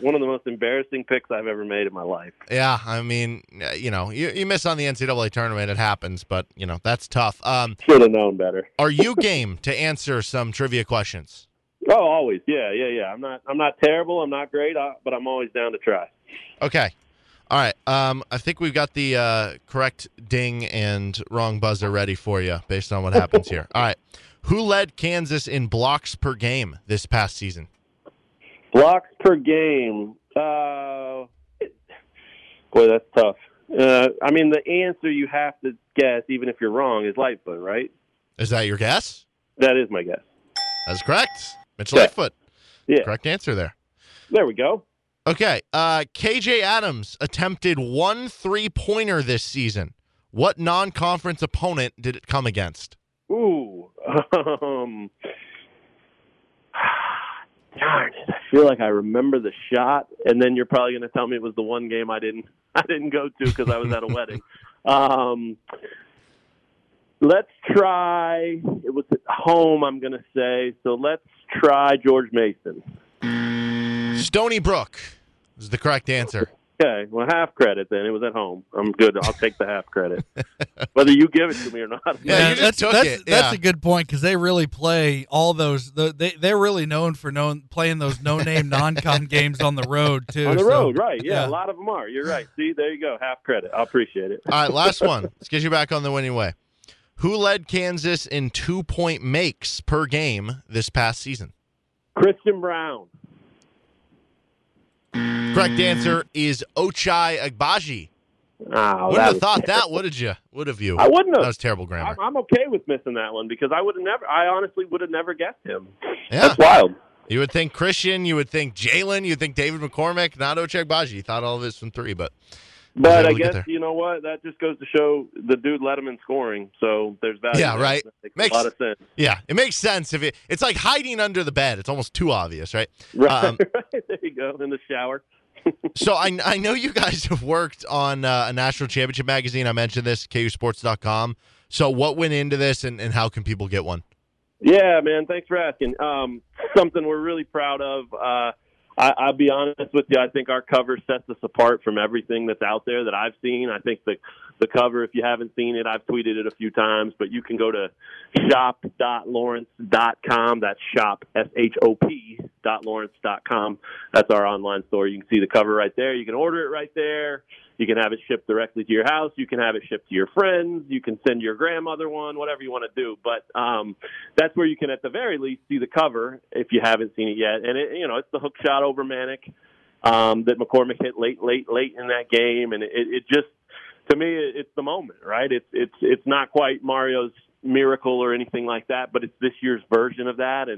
One of the most embarrassing picks I've ever made in my life. Yeah, I mean, you miss on the NCAA tournament, it happens, but that's tough. Should have known better. Are you game to answer some trivia questions? Oh, always. Yeah. I'm not terrible. I'm not great, but I'm always down to try. Okay. All right. I think we've got the correct ding and wrong buzzer ready for you based on what happens here. All right. Who led Kansas in blocks per game this past season? Blocks per game. Boy, that's tough. I mean, the answer you have to guess, even if you're wrong, is Lightfoot, right? Is that your guess? That is my guess. That's correct. Mitch Lightfoot. Yeah. Correct answer there. There we go. Okay. KJ Adams attempted 1 3-pointer this season. What non-conference opponent did it come against? Ooh. Darn it. I feel like I remember the shot, and then you're probably going to tell me it was the one game I didn't go to because I was at a wedding. Let's try. It was at home, I'm going to say. So let's try George Mason. Stony Brook is the correct answer. Okay. Well, half credit then. It was at home. I'm good. I'll take the half credad. Whether you give it to me or not. Yeah, you just took it. Yeah. That's a good point because they really play all those. They're really known for playing those no-name non-con games on the road, too. On the road, right. Yeah, a lot of them are. You're right. See, there you go. Half credit. I appreciate it. All right, last one. Let's get you back on the winning way. Who led Kansas in 2-point makes per game this past season? Christian Brown. Correct answer is Ochai Agbaji. Oh, wouldn't have thought terrible. That, wouldn't you? Would have you? I wouldn't have. That was terrible grammar. I'm okay with missing that one because I honestly would have never guessed him. Yeah. That's wild. You would think Christian, you would think Jalen, you would think David McCormick, not Ochai Agbaji. You thought all of this from three, but I guess, you know what, that just goes to show the dude led him in scoring, so there's value. Yeah, right. That makes a lot of sense. Yeah, it makes sense. If it's like hiding under the bed. It's almost too obvious, right? Right, right. There you go, in the shower. So I know you guys have worked on a national championship magazine. I mentioned this, KUSports.com. So what went into this, and how can people get one? Yeah, man, thanks for asking. Something we're really proud of. I'll be honest with you. I think our cover sets us apart from everything that's out there that I've seen. I think the cover, if you haven't seen it, I've tweeted it a few times, but you can go to shop.lawrence.com. That's shop, shop.lawrence.com. That's our online store. You can see the cover right there. You can order it right there. You can have it shipped directly to your house. You can have it shipped to your friends. You can send your grandmother one, whatever you want to do. But that's where you can, at the very least, see the cover if you haven't seen it yet. And, it's the hook shot over Manic that McCormick hit late in that game. And it just, to me, it's the moment, right? It's not quite Mario's miracle or anything like that, but it's this year's version of that.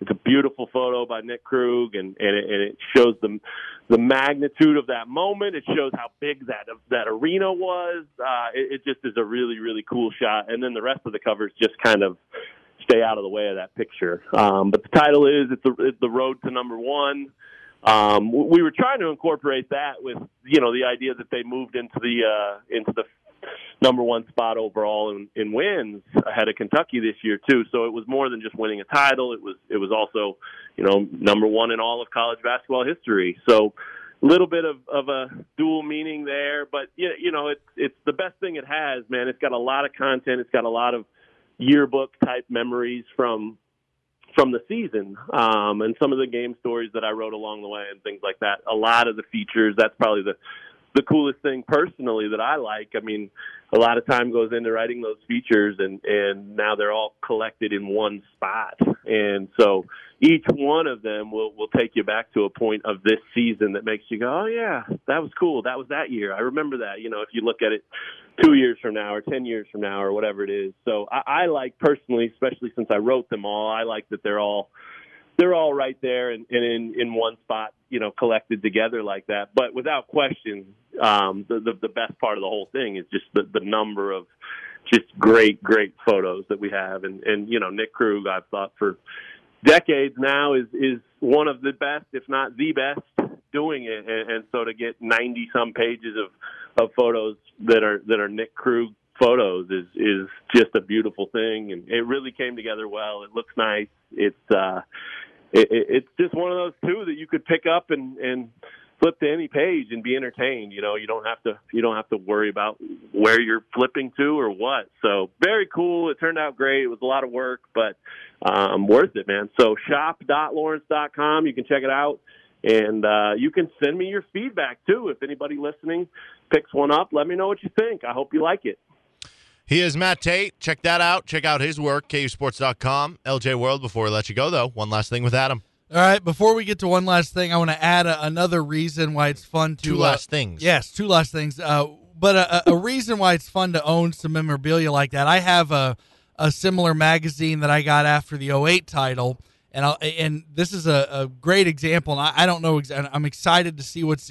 It's a beautiful photo by Nick Krug, and it shows the magnitude of that moment. It shows how big that arena was. It just is a really, really cool shot. And then the rest of the covers just kind of stay out of the way of that picture. But the title is it's the road to number one. We were trying to incorporate that with the idea that they moved into the number one spot overall in wins ahead of Kentucky this year too. So it was more than just winning a title. It was also, number one in all of college basketball history. So a little bit of a dual meaning there, but it's the best thing it has, man. It's got a lot of content. It's got a lot of yearbook type memories from the season, and some of the game stories that I wrote along the way and things like that. A lot of the features, that's probably the coolest thing personally that I like. I mean, a lot of time goes into writing those features, and now they're all collected in one spot. And so each one of them will take you back to a point of this season that makes you go, oh, yeah, that was cool. That was that year. I remember that, if you look at it 2 years from now or 10 years from now or whatever it is. So I like personally, especially since I wrote them all, I like that they're all right there and in one spot, collected together like that. But without question, the best part of the whole thing is just the number of just great photos that we have. And Nick Krug, I've thought for decades now, is one of the best, if not the best, doing it. And so to get 90-some pages of photos that are Nick Krug photos is just a beautiful thing, and it really came together well. It looks nice. It's just one of those two that you could pick up and flip to any page and be entertained. You don't have to worry about where you're flipping to or what. So very cool. It turned out great. It was a lot of work, but worth it, man. So shop.lawrence.com. You can check it out. And you can send me your feedback, too. If anybody listening picks one up, let me know what you think. I hope you like it. He is Matt Tate. Check that out. Check out his work, KUSports.com. LJ World, before we let you go, though, one last thing with Adam. All right, before we get to one last thing, I want to add another reason why it's fun to... Two last things. Yes, two last things. But a reason why it's fun to own some memorabilia like that. I have a similar magazine that I got after the 08 title, and this is a great example. And I don't know. I'm excited to see what's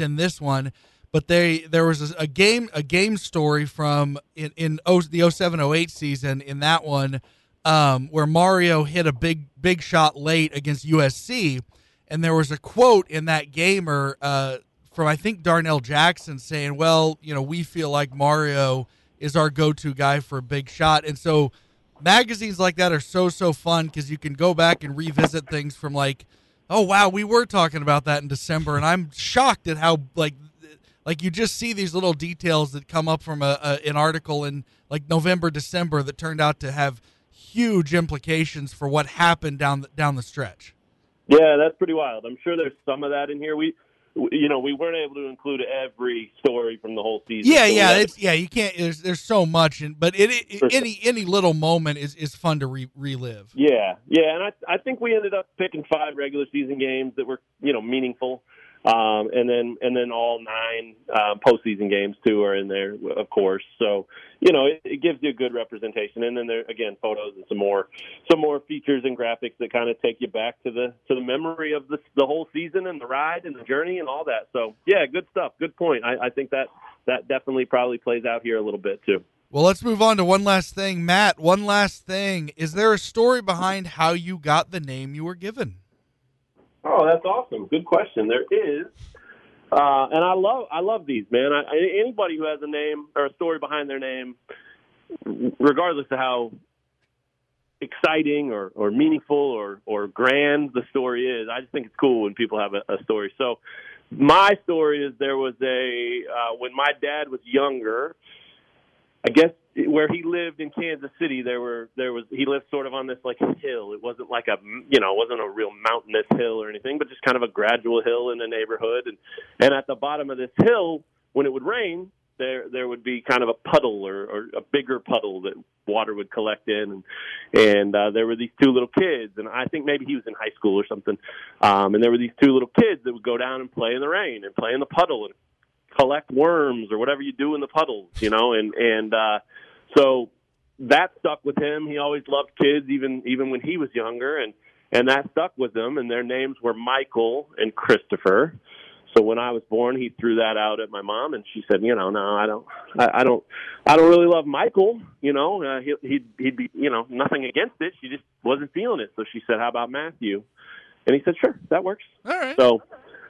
in this one. But there was a game story from in the 07-08 season in that one where Mario hit a big shot late against USC, and there was a quote in that gamer from, I think, Darnell Jackson saying, well, you know, we feel like Mario is our go-to guy for a big shot. And so magazines like that are so fun because you can go back and revisit things from like, oh, wow, we were talking about that in December, and I'm shocked at how, like you just see these little details that come up from an article in, like, November, December that turned out to have huge implications for what happened down the stretch. Yeah, that's pretty wild. I'm sure there's some of that in here. We weren't able to include every story from the whole season. You can't. There's so much, but any little moment is fun to relive. Yeah, and I think we ended up picking 5 regular season games that were meaningful, and then all 9 postseason games too are in there, of course. So it gives you a good representation, and then there again photos and some more features and graphics that kind of take you back to the memory of the whole season and the ride and the journey and all that. So yeah, good stuff. Good point. I think that definitely probably plays out here a little bit too. Well, let's move on to one last thing, Matt. One last thing. Is there a story behind how you got the name you were given? Oh, that's awesome. Good question. There is. And I love these, man. Anybody who has a name or a story behind their name, regardless of how exciting or meaningful or grand the story is, I just think it's cool when people have a story. So my story is there was when my dad was younger, I guess where he lived in Kansas City, he lived sort of on this like hill. It wasn't like wasn't a real mountainous hill or anything, but just kind of a gradual hill in the neighborhood. And at the bottom of this hill, when it would rain, there would be kind of a puddle or a bigger puddle that water would collect in. And there were these 2 little kids, and I think maybe he was in high school or something. And there were these 2 little kids that would go down and play in the rain and play in the puddle and collect worms or whatever you do in the puddles, so that stuck with him. He always loved kids, even when he was younger, and that stuck with him. And their names were Michael and Christopher. So when I was born, he threw that out at my mom, and she said, no, I don't really love Michael. He'd be, nothing against it. She just wasn't feeling it. So she said, how about Matthew? And he said, sure, that works. All right. So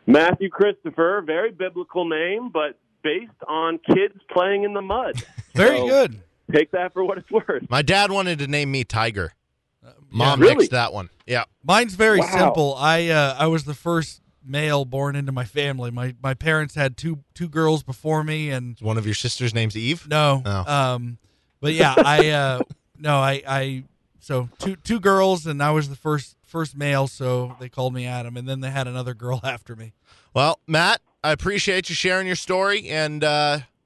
Matthew Christopher, very biblical name, but based on kids playing in the mud. Very good. Take that for what it's worth. My dad wanted to name me Tiger. Mom nixed that one. Yeah. Mine's very simple. I was the first male born into my family. My parents had two girls before me, and one of your sisters' names Eve? No. Oh. But yeah, so two girls, and I was the first male, so they called me Adam, and then they had another girl after me. Well, Matt, I appreciate you sharing your story, and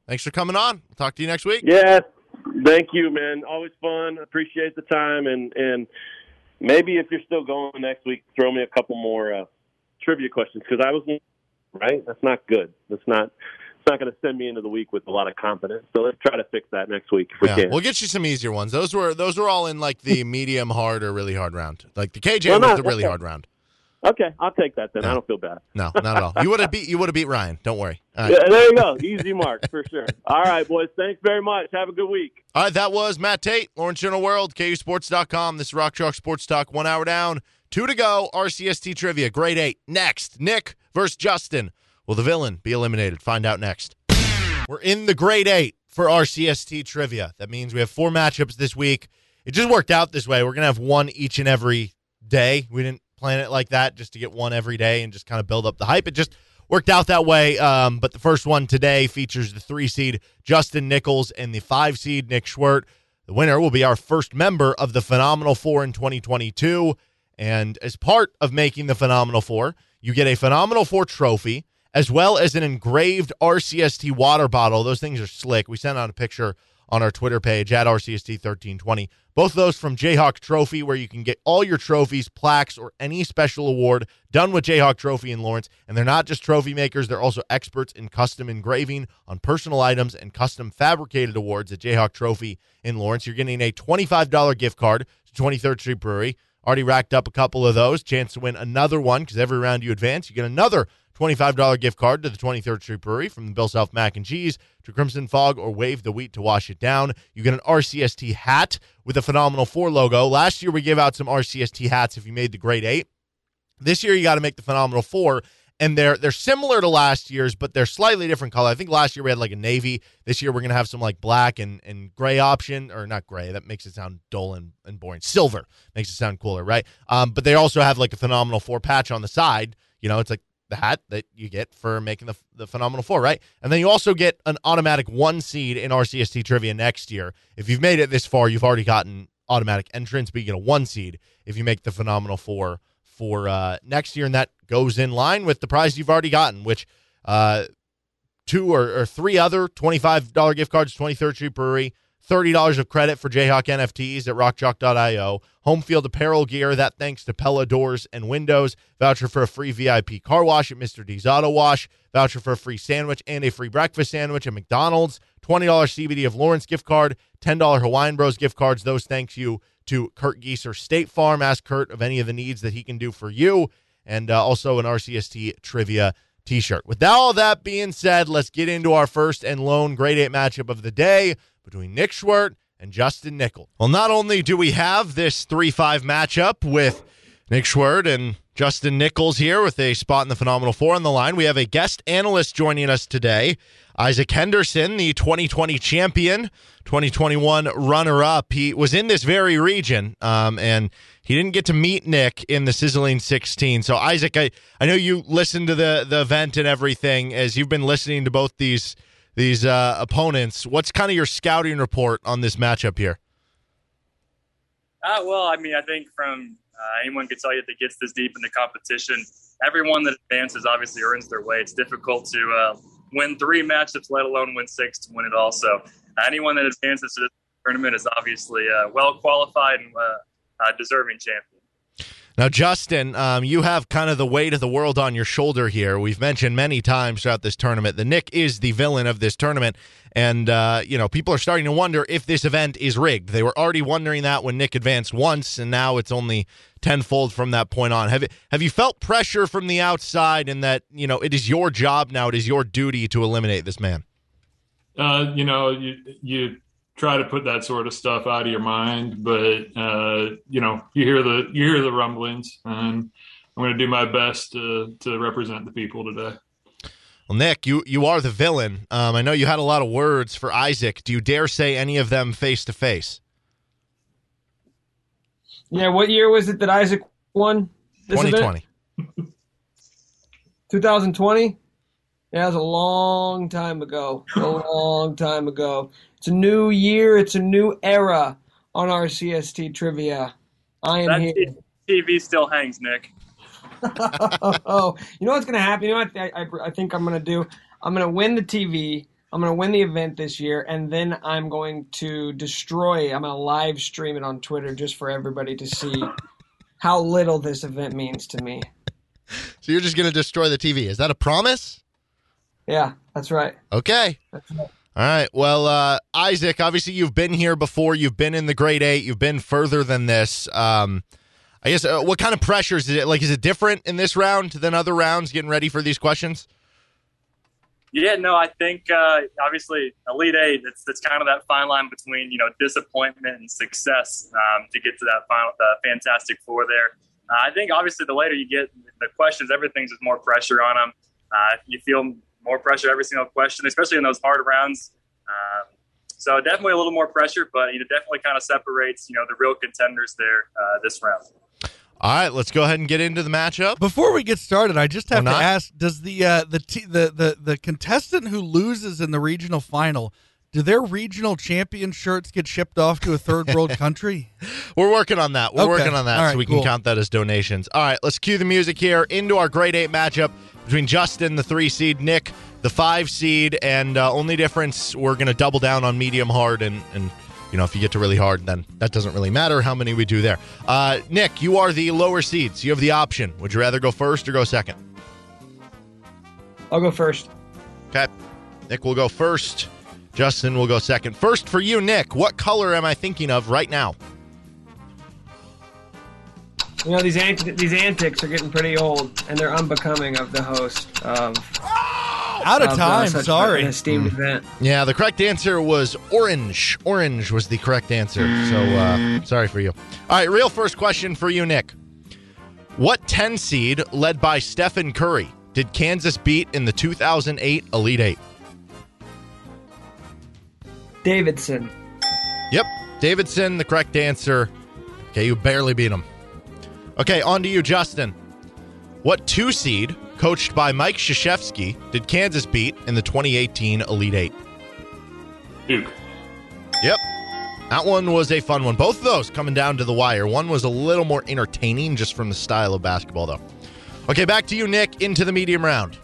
thanks for coming on. We'll talk to you next week. Yeah. Thank you, man. Always fun. Appreciate the time. And maybe if you're still going next week, throw me a couple more trivia questions, because I was right. That's not good. It's not going to send me into the week with a lot of confidence. So let's try to fix that next week if we can. We'll get you some easier ones. Those were all in like the medium hard or really hard round. Like the KJ was the really hard round. Okay, I'll take that then. No. I don't feel bad. No, not at all. You would have beat Ryan. Don't worry. Right. Yeah, there you go. Easy mark for sure. All right, boys. Thanks very much. Have a good week. All right, that was Matt Tate, Lawrence Journal World, KUSports.com. This is Rock Chalk Sports Talk. 1 hour down, 2 to go. RCST trivia, grade 8. Next, Nick versus Justin. Will the villain be eliminated? Find out next. We're in the grade 8 for RCST trivia. That means we have 4 matchups this week. It just worked out this way. We're gonna have one each and every day. We didn't plan it like that just to get one every day and just kind of build up the hype. It just worked out that way. But the first one today features the 3 seed Justin Nichols and the 5 seed Nick Schwerdt. The winner will be our first member of the Phenomenal Four in 2022. And as part of making the Phenomenal Four, you get a Phenomenal Four trophy as well as an engraved RCST water bottle. Those things are slick. We sent out a picture on our Twitter page at RCST1320. Both of those from Jayhawk Trophy, where you can get all your trophies, plaques, or any special award done with Jayhawk Trophy in Lawrence. And they're not just trophy makers. They're also experts in custom engraving on personal items and custom fabricated awards at Jayhawk Trophy in Lawrence. You're getting a $25 gift card to 23rd Street Brewery. Already racked up a couple of those. Chance to win another one, because every round you advance, you get another $25 gift card to the 23rd Street Brewery. From the Bill Self Mac and Cheese to Crimson Fog or Wave the Wheat to wash it down. You get an RCST hat with a Phenomenal Four logo. Last year, we gave out some RCST hats if you made the Grade 8. This year, you got to make the Phenomenal Four, and they're similar to last year's, but they're slightly different color. I think last year we had like a navy. This year, we're going to have some like black and gray option, or not gray. That makes it sound dull and boring. Silver makes it sound cooler, right? But they also have like a Phenomenal Four patch on the side. You know, it's like the hat that you get for making the Phenomenal Four, right? And then you also get an automatic one seed in RCST Trivia next year. If you've made it this far, you've already gotten automatic entrance, but you get a one seed if you make the Phenomenal Four for next year, and that goes in line with the prize you've already gotten, which two or three other $25 gift cards to 23rd Street Brewery, $30 of credit for Jayhawk NFTs at RockChalk.io, Homefield Apparel gear, that thanks to Pella Doors and Windows, voucher for a free VIP car wash at Mr. D's Auto Wash, voucher for a free sandwich and a free breakfast sandwich at McDonald's, $20 CBD of Lawrence gift card, $10 Hawaiian Bros gift cards. Those thanks you to Kurt Gieser State Farm. Ask Kurt of any of the needs that he can do for you, and also an RCST Trivia T-shirt. With all that being said, let's get into our first and lone Grade 8 matchup of the day between Nick Schwerdt and Justin Nichols. Well, not only do we have this 3-5 matchup with Nick Schwerdt and Justin Nichols here with a spot in the Phenomenal Four on the line, we have a guest analyst joining us today, Isaac Henderson, the 2020 champion, 2021 runner-up. He was in this very region, and he didn't get to meet Nick in the Sizzling 16. So, Isaac, I know you listened to the event and everything. As you've been listening to both these opponents, what's kind of your scouting report on this matchup here? Well, I mean, I think from anyone could tell you that gets this deep in the competition, everyone that advances obviously earns their way. It's difficult to win three matchups, let alone win six to win it all. So anyone that advances to this tournament is obviously well qualified and deserving champion. Now, Justin, you have kind of the weight of the world on your shoulder here. We've mentioned many times throughout this tournament that Nick is the villain of this tournament, and you know, people are starting to wonder if this event is rigged. They were already wondering that when Nick advanced once, and now it's only tenfold from that point on. Have you felt pressure from the outside in that, you know, it is your job now, it is your duty to eliminate this man? You know, you try to put that sort of stuff out of your mind, but you know, you hear the rumblings, and I'm going to do my best to represent the people today. Well, Nick, you are the villain. I know you had a lot of words for Isaac. Do you dare say any of them face to face? Yeah, what year was it that Isaac won this 2020. Event? 2020? Yeah, that was a long time ago. A long time ago. It's a new year. It's a new era on our CST Trivia. I am that here. TV still hangs, Nick. Oh, you know what's going to happen? You know what I think I'm going to do? I'm going to win the TV. I'm going to win the event this year, and then I'm going to destroy it. I'm going to live stream it on Twitter just for everybody to see how little this event means to me. So you're just going to destroy the TV. Is that a promise? Yeah, that's right. Okay. That's right. All right. Well, Isaac, obviously you've been here before. You've been in the Grade 8. You've been further than this. I guess, what kind of pressures is it? Like, is it different in this round than other rounds getting ready for these questions? Yeah, no, I think, obviously, Elite 8, it's kind of that fine line between, you know, disappointment and success to get to that final, Fantastic Four there. I think, obviously, the later you get the questions, everything's just more pressure on them. You feel more pressure every single question, especially in those hard rounds. So definitely a little more pressure, but it definitely kind of separates, you know, the real contenders there this round. All right, let's go ahead and get into the matchup. Before we get started, I just have to ask: does the contestant who loses in the regional final, do their regional champion shirts get shipped off to a third world country? We're working on that. We're working on that, right, so we can count that as donations. All right, let's cue the music here into our Grade 8 matchup between Justin, the 3 seed, Nick, the 5 seed, and only difference, we're going to double down on medium hard, and you know, if you get to really hard, then that doesn't really matter how many we do there. Nick, you are the lower seeds. You have the option. Would you rather go first or go second? I'll go first. Okay. Nick will go first. Justin will go second. First for you, Nick. What color am I thinking of right now? You know, these antics are getting pretty old, and they're unbecoming of the host of... Out of time, sorry. An esteemed event. Yeah, the correct answer was orange. Orange was the correct answer, so sorry for you. All right, real first question for you, Nick. What 10 seed, led by Stephen Curry, did Kansas beat in the 2008 Elite Eight? Davidson. Yep, Davidson, the correct answer. Okay, you barely beat him. Okay, on to you, Justin. What 2 seed, coached by Mike Krzyzewski, did Kansas beat in the 2018 Elite Eight? Duke. Yep. That one was a fun one. Both of those coming down to the wire. One was a little more entertaining just from the style of basketball, though. Okay, back to you, Nick, into the medium round.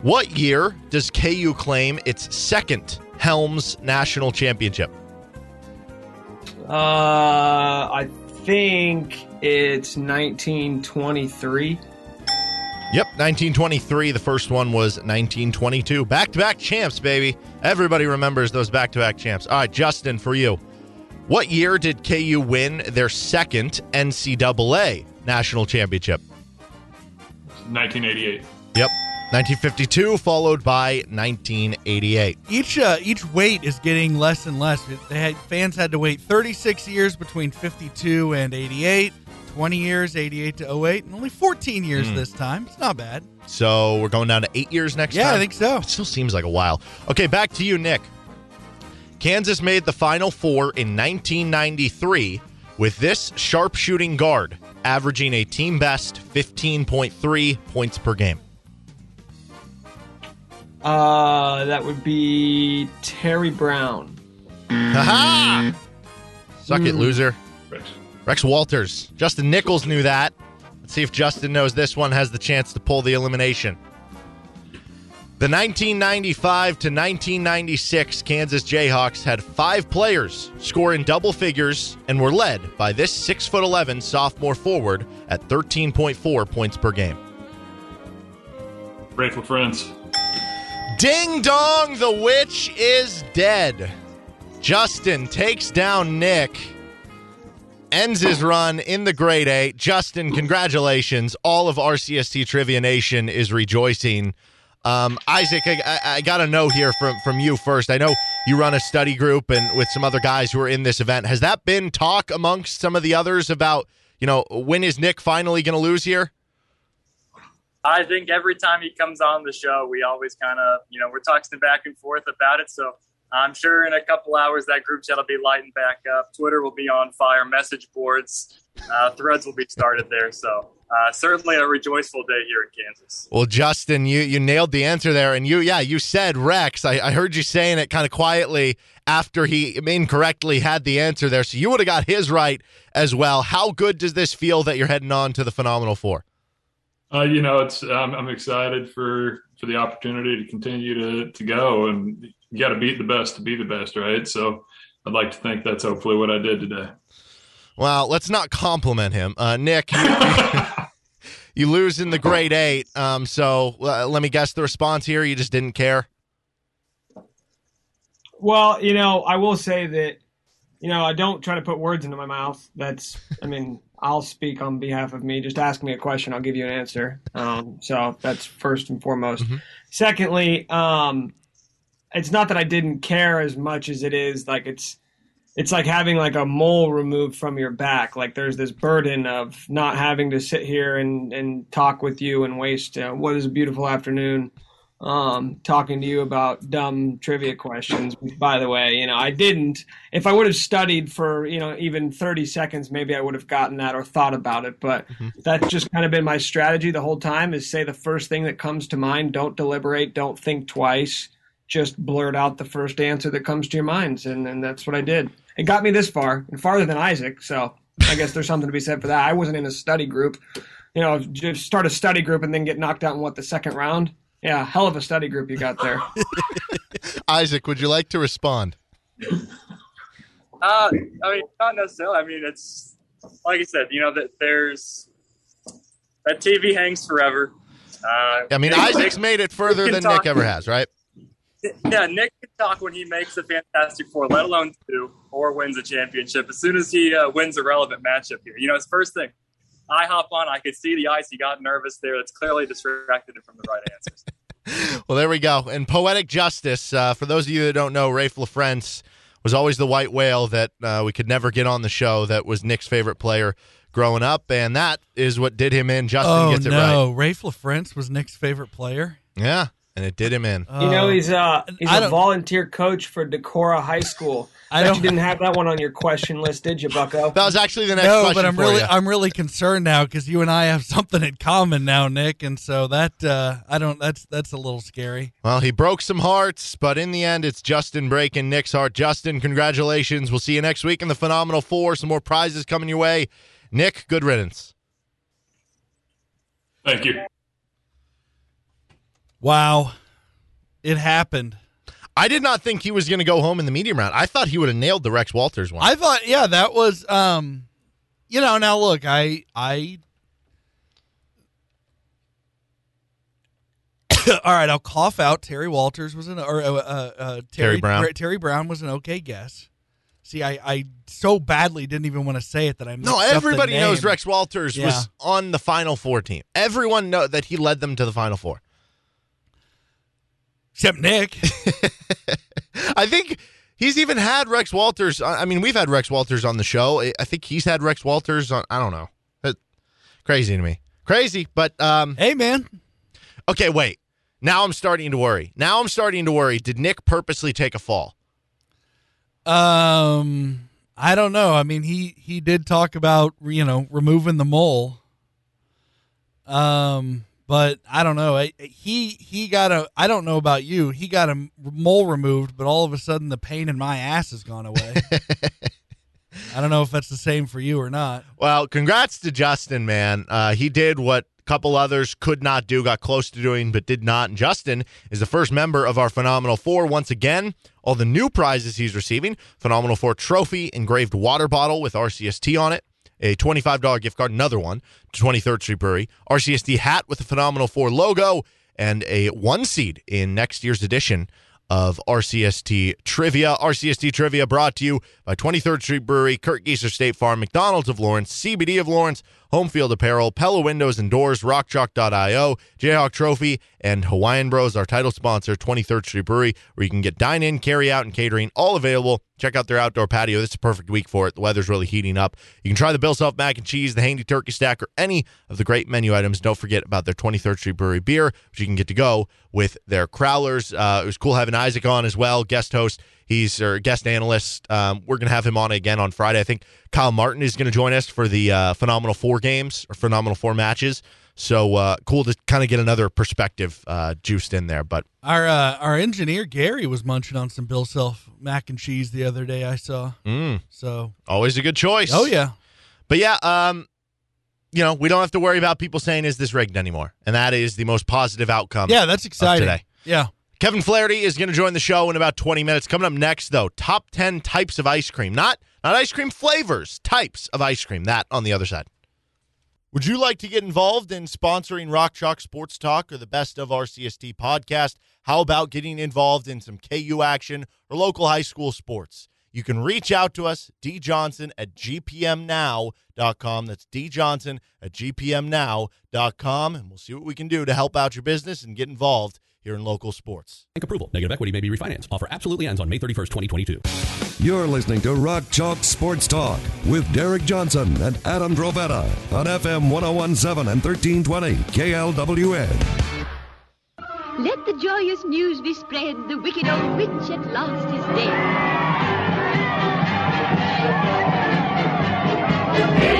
What year does KU claim its second Helms National Championship? I think it's 1923. Yep, 1923. The first one was 1922. Back-to-back champs, baby. Everybody remembers those back-to-back champs. All right, Justin, for you. What year did KU win their second NCAA national championship? 1988. Yep, 1952 followed by 1988. Each wait is getting less and less. Fans had to wait 36 years between 52 and 88. 20 years, 88 to 08, and only 14 years this time. It's not bad. So we're going down to 8 years next time? Yeah, I think so. It still seems like a while. Okay, back to you, Nick. Kansas made the Final Four in 1993 with this sharpshooting guard, averaging a team best 15.3 points per game. That would be Terry Brown. Aha! Suck it, loser. Rex Walters. Justin Nichols knew that. Let's see if Justin knows this one, has the chance to pull the elimination. The 1995 to 1996 Kansas Jayhawks had 5 players score in double figures and were led by this 6'11" sophomore forward at 13.4 points per game. Grateful Friends. Ding dong, the witch is dead. Justin takes down Nick. Ends his run in the grade A. Justin, congratulations. All of RCST Trivia Nation is rejoicing. Isaac, I got a note here from you first. I know you run a study group and with some other guys who are in this event. Has that been talk amongst some of the others about, you know, when is Nick finally going to lose here? I think every time he comes on the show, we always kind of, you know, we're talking back and forth about it. So I'm sure in a couple hours that group chat will be lighting back up. Twitter will be on fire. Message boards, threads will be started there. So certainly a rejoiceful day here in Kansas. Well, Justin, you nailed the answer there. And you said Rex. I heard you saying it kind of quietly after he incorrectly had the answer there. So you would have got his right as well. How good does this feel that you're heading on to the Phenomenal Four? You know, it's I'm excited for the opportunity to continue to go, and you got to beat the best to be the best, right? So I'd like to think that's hopefully what I did today. Well, let's not compliment him. Nick, you lose in the grade 8. So let me guess the response here. You just didn't care. Well, you know, I will say that, you know, I don't try to put words into my mouth. I'll speak on behalf of me. Just ask me a question. I'll give you an answer. So that's first and foremost. Mm-hmm. Secondly, it's not that I didn't care as much as it is like it's like having like a mole removed from your back. Like there's this burden of not having to sit here and talk with you and waste what is a beautiful afternoon talking to you about dumb trivia questions. By the way, you know, I didn't. If I would have studied for, you know, even 30 seconds, maybe I would have gotten that or thought about it. But that's just kind of been my strategy the whole time is say the first thing that comes to mind. Don't deliberate. Don't think twice. Just blurt out the first answer that comes to your minds, and that's what I did. It got me this far, and farther than Isaac, so I guess there's something to be said for that. I wasn't in a study group. You know, just start a study group and then get knocked out in, the second round? Yeah, hell of a study group you got there. Isaac, would you like to respond? I mean, not necessarily. I mean, it's like I said, you know, that there's that TV hangs forever. I mean, Isaac's made it further than Nick ever has, right? Yeah, Nick can talk when he makes a Fantastic Four, let alone two, or wins a championship. As soon as he wins a relevant matchup here, you know, his first thing. I hop on. I could see the ice. He got nervous there. That's clearly distracted him from the right answers. Well, there we go. And poetic justice. For those of you that don't know, Rafe LaFrance was always the white whale that we could never get on the show. That was Nick's favorite player growing up, and that is what did him in. Justin gets it right. Oh, no. Rafe LaFrance was Nick's favorite player? Yeah, and it did him in. You know, he's a volunteer coach for Decorah High School. You didn't have that one on your question list, did you, Bucko? That was actually the next question. No, but I'm really concerned now because you and I have something in common now, Nick, and so that that's a little scary. Well, he broke some hearts, but in the end, it's Justin breaking Nick's heart. Justin, congratulations! We'll see you next week in the Phenomenal Four. Some more prizes coming your way. Nick, good riddance. Thank you. Wow, it happened. I did not think he was going to go home in the medium round. I thought he would have nailed the Rex Walters one. I thought, yeah, that was, you know, now look, I all right, I'll cough out Terry Walters was an, or Terry Brown. Terry Brown was an okay guess. See, I so badly didn't even want to say it that I mixed up the name. No, everybody knows Rex Walters was on the Final Four team. Everyone knows that he led them to the Final Four. Except Nick. I think he's even had Rex Walters. I mean, we've had Rex Walters on the show. I think he's had Rex Walters on, I don't know. That's crazy to me. Crazy, but... hey, man. Okay, wait. Now I'm starting to worry. Did Nick purposely take a fall? I don't know. I mean, he did talk about, you know, removing the mole. But I don't know. He got a, I don't know about you. He got a mole removed, but all of a sudden the pain in my ass has gone away. I don't know if that's the same for you or not. Well, congrats to Justin, man. He did what a couple others could not do, got close to doing, but did not. And Justin is the first member of our Phenomenal Four. Once again, all the new prizes he's receiving, Phenomenal Four trophy, engraved water bottle with RCST on it, a $25 gift card, another one, to 23rd Street Brewery, RCSD hat with the Phenomenal Four logo, and a one seed in next year's edition of RCST Trivia. RCST Trivia brought to you by 23rd Street Brewery, Kurt Geiser State Farm, McDonald's of Lawrence, CBD of Lawrence, Homefield Apparel, Pella Windows and Doors, RockChalk.io, Jayhawk Trophy, and Hawaiian Bros, our title sponsor, 23rd Street Brewery, where you can get dine-in, carry-out, and catering, all available. Check out their outdoor patio. This is a perfect week for it. The weather's really heating up. You can try the Bill Self Mac and Cheese, the Handy Turkey Stack, or any of the great menu items. Don't forget about their 23rd Street Brewery beer, which you can get to go with their Crowlers. It was cool having Isaac on as well, guest host. He's our guest analyst. We're going to have him on again on Friday. I think Kyle Martin is going to join us for the Phenomenal Four games or Phenomenal Four matches. So cool to kind of get another perspective juiced in there. But our engineer, Gary, was munching on some Bill Self mac and cheese the other day I saw. So always a good choice. Oh, yeah. But, yeah, you know, we don't have to worry about people saying, is this rigged anymore? And that is the most positive outcome. Yeah, that's exciting. Today. Yeah. Kevin Flaherty is going to join the show in about 20 minutes. Coming up next, though, top 10 types of ice cream. Not ice cream flavors, types of ice cream. That on the other side. Would you like to get involved in sponsoring Rock Chalk Sports Talk or the Best of RCST podcast? How about getting involved in some KU action or local high school sports? You can reach out to us, djohnson@gpmnow.com. That's djohnson@gpmnow.com. And we'll see what we can do to help out your business and get involved here in local sports. Bank approval. Negative equity may be refinanced. Offer absolutely ends on May 31st, 2022. You're listening to Rock Chalk Sports Talk with Derek Johnson and Adam Drovetta on FM 1017 and 1320 KLWN. Let the joyous news be spread. The wicked old witch at last is dead.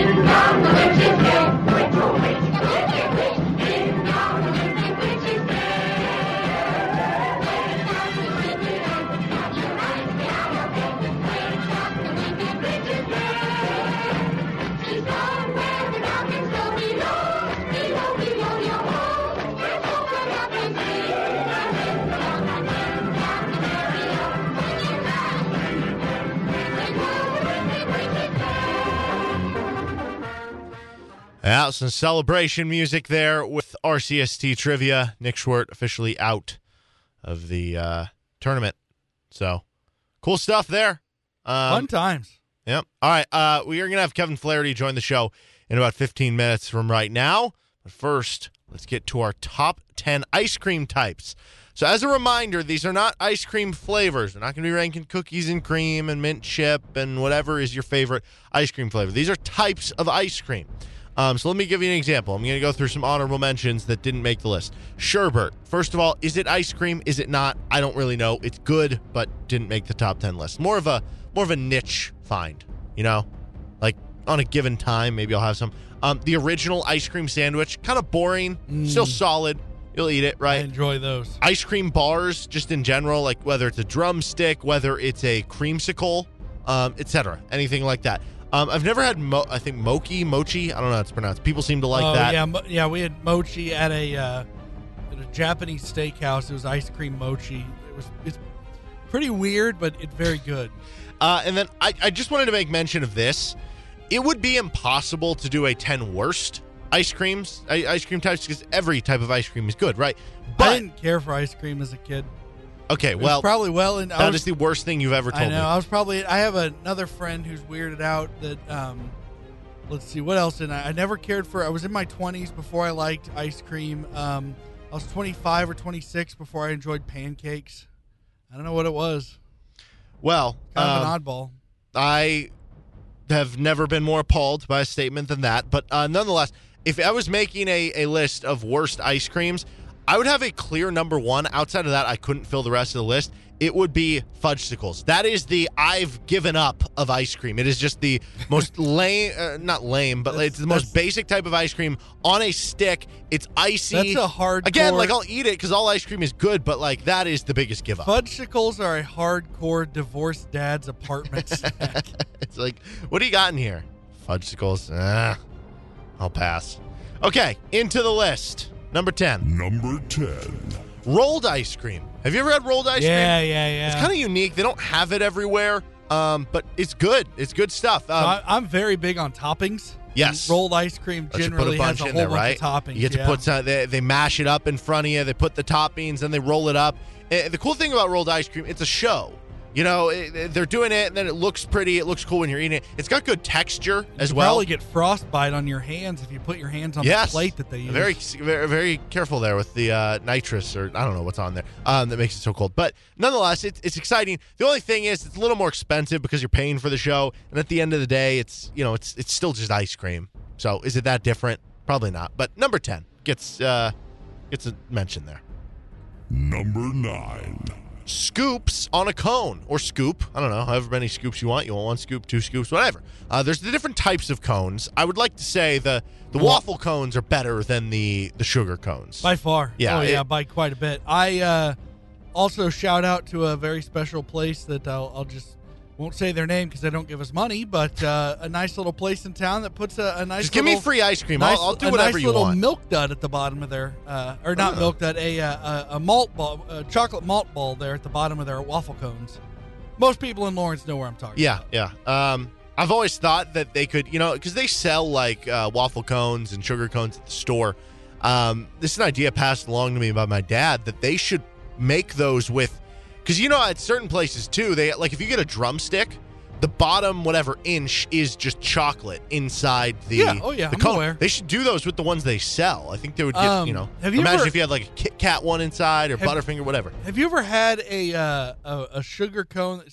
In come the witch is dead. Out some celebration music there with RCST Trivia. Nick Schwerdt officially out of the tournament. So, cool stuff there. Fun times. Yep. All right. We are going to have Kevin Flaherty join the show in about 15 minutes from right now. But first, let's get to our top 10 ice cream types. So, as a reminder, these are not ice cream flavors. We're not going to be ranking cookies and cream and mint chip and whatever is your favorite ice cream flavor. These are types of ice cream. So let me give you an example. I'm going to go through some honorable mentions that didn't make the list. Sherbet. First of all, is it ice cream? Is it not? I don't really know. It's good, but didn't make the top 10 list. More of a niche find, you know? Like, on a given time, maybe I'll have some. The original ice cream sandwich, kind of boring, still solid. You'll eat it, right? I enjoy those. Ice cream bars, just in general, like whether it's a drumstick, whether it's a creamsicle, etc. Anything like that. I've never had, mochi. I don't know how it's pronounced. People seem to like that. Yeah, we had mochi at a Japanese steakhouse. It was ice cream mochi. It's pretty weird, but it's very good. And then I just wanted to make mention of this. It would be impossible to do a 10 worst ice cream types because every type of ice cream is good, right? But I didn't care for ice cream as a kid. Okay, well, probably that is the worst thing you've ever told me. I know. I have another friend who's weirded out that, let's see, what else? And I never cared for, I was in my 20s before I liked ice cream. I was 25 or 26 before I enjoyed pancakes. I don't know what it was. Well, kind of an oddball. I have never been more appalled by a statement than that. But nonetheless, if I was making a list of worst ice creams, I would have a clear number one. Outside of that, I couldn't fill the rest of the list. It would be fudgesicles. That is the I've given up of ice cream. It is just the most it's the most basic type of ice cream on a stick. It's icy. That's a hardcore. Again, like I'll eat it because all ice cream is good, but like that is the biggest give up. Fudgesicles are a hardcore divorced dad's apartment snack. It's like, what do you got in here? Fudgesicles. I'll pass. Okay, into the list. Number 10. Rolled ice cream. Have you ever had rolled ice cream? Yeah. It's kind of unique. They don't have it everywhere, but it's good. It's good stuff. I'm very big on toppings. Yes. And rolled ice cream generally has a whole bunch of toppings. You get to put some, they mash it up in front of you. They put the toppings, and they roll it up. And the cool thing about rolled ice cream, it's a show. You know, they're doing it, and then it looks pretty. It looks cool when you're eating it. It's got good texture as well. You probably get frostbite on your hands if you put your hands on the plate that they use. Very, very, very careful there with the nitrous, or I don't know what's on there, that makes it so cold. But nonetheless, it's exciting. The only thing is it's a little more expensive because you're paying for the show, and at the end of the day, it's still just ice cream. So is it that different? Probably not. But number 10 gets a mention there. Number 9. Scoops on a cone or scoop. I don't know, however many scoops you want. You want one scoop, two scoops, whatever. There's the different types of cones. I would like to say the waffle cones are better than the sugar cones. By far. Yeah. Oh, yeah, by quite a bit. I also shout out to a very special place that I'll just won't say their name because they don't give us money, but a nice little place in town that puts a nice just give little, me free ice cream. Nice, I'll do whatever you want. A nice little milk dud at the bottom of their, or not milk dud, a malt ball, a chocolate malt ball there at the bottom of their waffle cones. Most people in Lawrence know where I'm talking about. Yeah. I've always thought that they could, because they sell like waffle cones and sugar cones at the store. This is an idea passed along to me by my dad that they should make those with. Because, at certain places, too, they like if you get a drumstick, the bottom whatever inch is just chocolate inside the the cone. Aware. They should do those with the ones they sell. I think they would get, if you had like a Kit Kat one inside or Butterfinger, whatever. Have you ever had a sugar cone?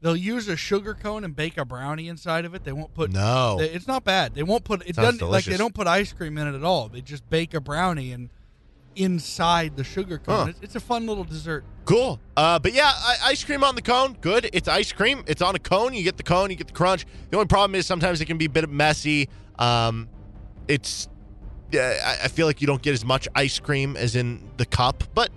They'll use a sugar cone and bake a brownie inside of it. They won't put it's not bad. They won't put it doesn't delicious. Like they don't put ice cream in it at all. They just bake a brownie and inside the sugar cone. It's a fun little dessert. Cool. But yeah, ice cream on the cone, good. It's ice cream. It's on a cone. You get the cone, you get the crunch. The only problem is sometimes it can be a bit messy. I feel like you don't get as much ice cream as in the cup, but,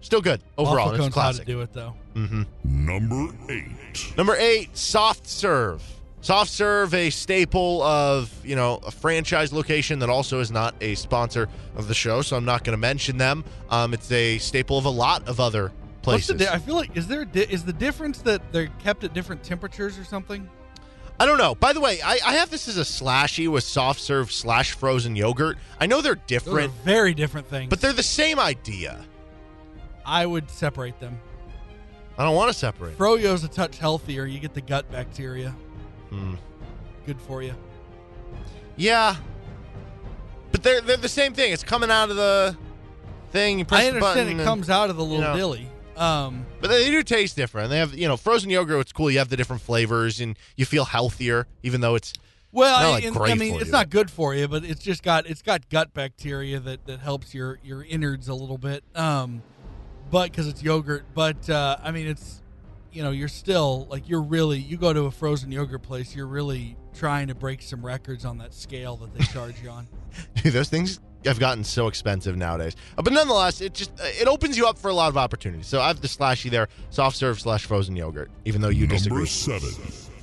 still good overall. It's classic. How to do it, though. Mm-hmm. Number 8, soft serve. Soft serve, a staple of, a franchise location that also is not a sponsor of the show, so I'm not going to mention them. It's a staple of a lot of other places. I feel like, is the difference that they're kept at different temperatures or something? I don't know. By the way, I have this as a slashy with soft serve slash frozen yogurt. I know they're different. Those are very different things. But they're the same idea. I would separate them. I don't want to separate. Froyo's a touch healthier. You get the gut bacteria. Good for you. Yeah. But they're the same thing. It's coming out of the thing. You press the button. I understand it comes out of the little dilly. But they do taste different. They have, you know, frozen yogurt. It's cool. You have the different flavors, and you feel healthier, even though it's great. I mean, it's not good for you, but it's just got gut bacteria that helps your innards a little bit. But because it's yogurt, but I mean, it's, you know, you're still like you go to a frozen yogurt place, you're really trying to break some records on that scale that they charge you on. Dude, those things have gotten so expensive nowadays. But nonetheless, it just it opens you up for a lot of opportunities. So I have the slashy there, soft serve slash frozen yogurt, even though you disagree.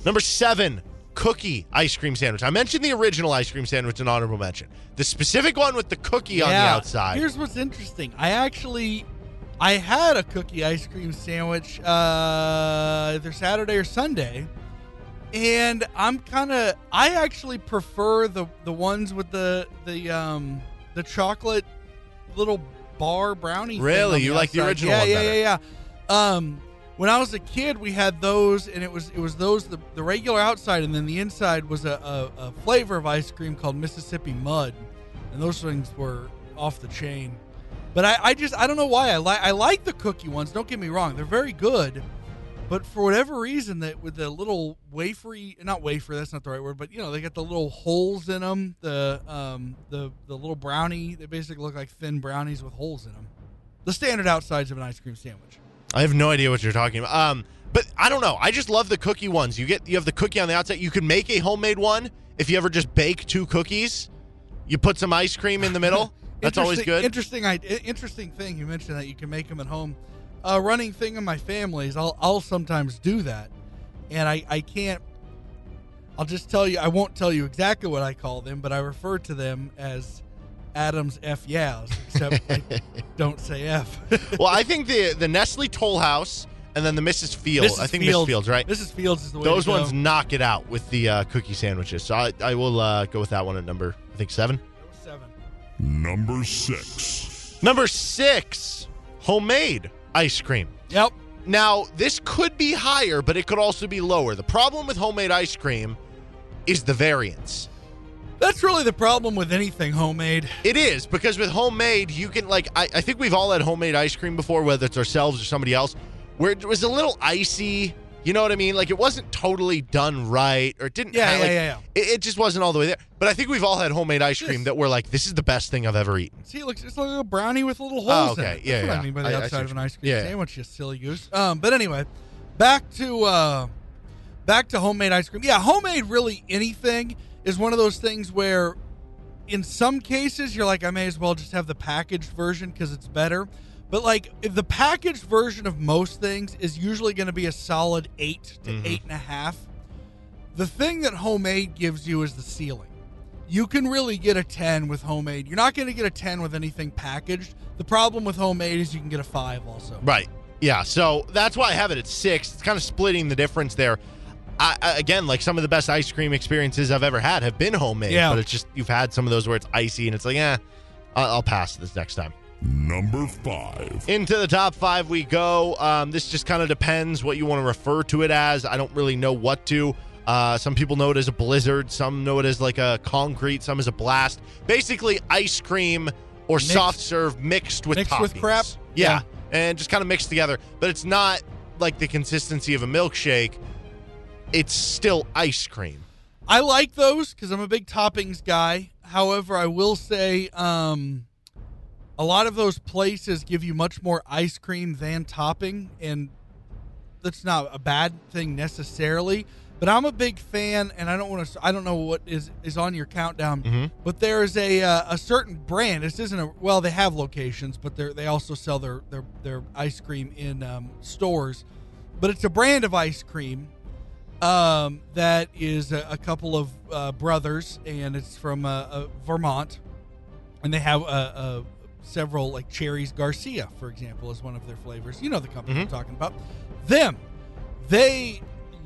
Number seven, cookie ice cream sandwich. I mentioned the original ice cream sandwich in honorable mention. The specific one with the cookie on the outside. Here's what's interesting. I had a cookie ice cream sandwich either Saturday or Sunday. And I actually prefer the ones with the chocolate little bar brownie. Really? You like the original one better? Yeah. When I was a kid, we had those, and it was those, the regular outside, and then the inside was a flavor of ice cream called Mississippi Mud, and those things were off the chain. But I don't know why I like the cookie ones. Don't get me wrong, they're very good, but for whatever reason, that with the little wafery—not wafer, that's not the right word—but you know, they got the little holes in them, the little brownie. They basically look like thin brownies with holes in them. The standard outsides of an ice cream sandwich. I have no idea what you're talking about. But I don't know. I just love the cookie ones. You have the cookie on the outside. You can make a homemade one if you ever just bake two cookies. You put some ice cream in the middle. That's always good. Interesting thing you mentioned that you can make them at home. A running thing in my family is I'll sometimes do that, and I can't. I'll just tell you. I won't tell you exactly what I call them, but I refer to them as Adam's F Yows, except don't say F. Well, I think the Nestle Toll House and then the Mrs. Fields. I think Mrs. Fields, right? Mrs. Fields is the way to go. Those ones knock it out with the cookie sandwiches. So I will go with that one at number, I think, seven. Number six. Homemade ice cream. Yep. Now, this could be higher, but it could also be lower. The problem with homemade ice cream is the variance. That's really the problem with anything homemade. It is, because with homemade, you can, like, I think we've all had homemade ice cream before, whether it's ourselves or somebody else, where it was a little icy, you know what I mean? Like, it wasn't totally done right, or it didn't It just wasn't all the way there. But I think we've all had homemade ice cream that we're like, this is the best thing I've ever eaten. See, it's like a brownie with little holes in it. That's what I mean by the outside of an ice cream sandwich, you silly goose. But anyway, back to homemade ice cream. Yeah, homemade, really anything is one of those things where in some cases you're like, I may as well just have the packaged version because it's better. But like, if the packaged version of most things is usually going to be a solid 8 to 8.5. The thing that homemade gives you is the ceiling. You can really get a 10 with homemade. You're not going to get a 10 with anything packaged. The problem with homemade is you can get a 5 also. Right. Yeah. So that's why I have it at 6. It's kind of splitting the difference there. Again, like, some of the best ice cream experiences I've ever had have been homemade, but it's just, you've had some of those where it's icy and it's like, I'll pass this next time. Number 5. Into the top 5 we go. This just kind of depends what you want to refer to it as. I don't really know what to. Some people know it as a blizzard. Some know it as like a concrete. Some as a blast. Basically, ice cream or soft serve mixed with toppings. Mixed with crap. Yeah. And just kind of mixed together. But it's not like the consistency of a milkshake. It's still ice cream. I like those because I'm a big toppings guy. However, I will say a lot of those places give you much more ice cream than topping, and that's not a bad thing necessarily. But I'm a big fan, and I don't know what is on your countdown, but there is a certain brand. This isn't they have locations, but they also sell their ice cream in stores. But it's a brand of ice cream. That is a couple of brothers, and it's from Vermont, and they have several, like Cherries Garcia, for example, is one of their flavors. You know the company I'm talking about. They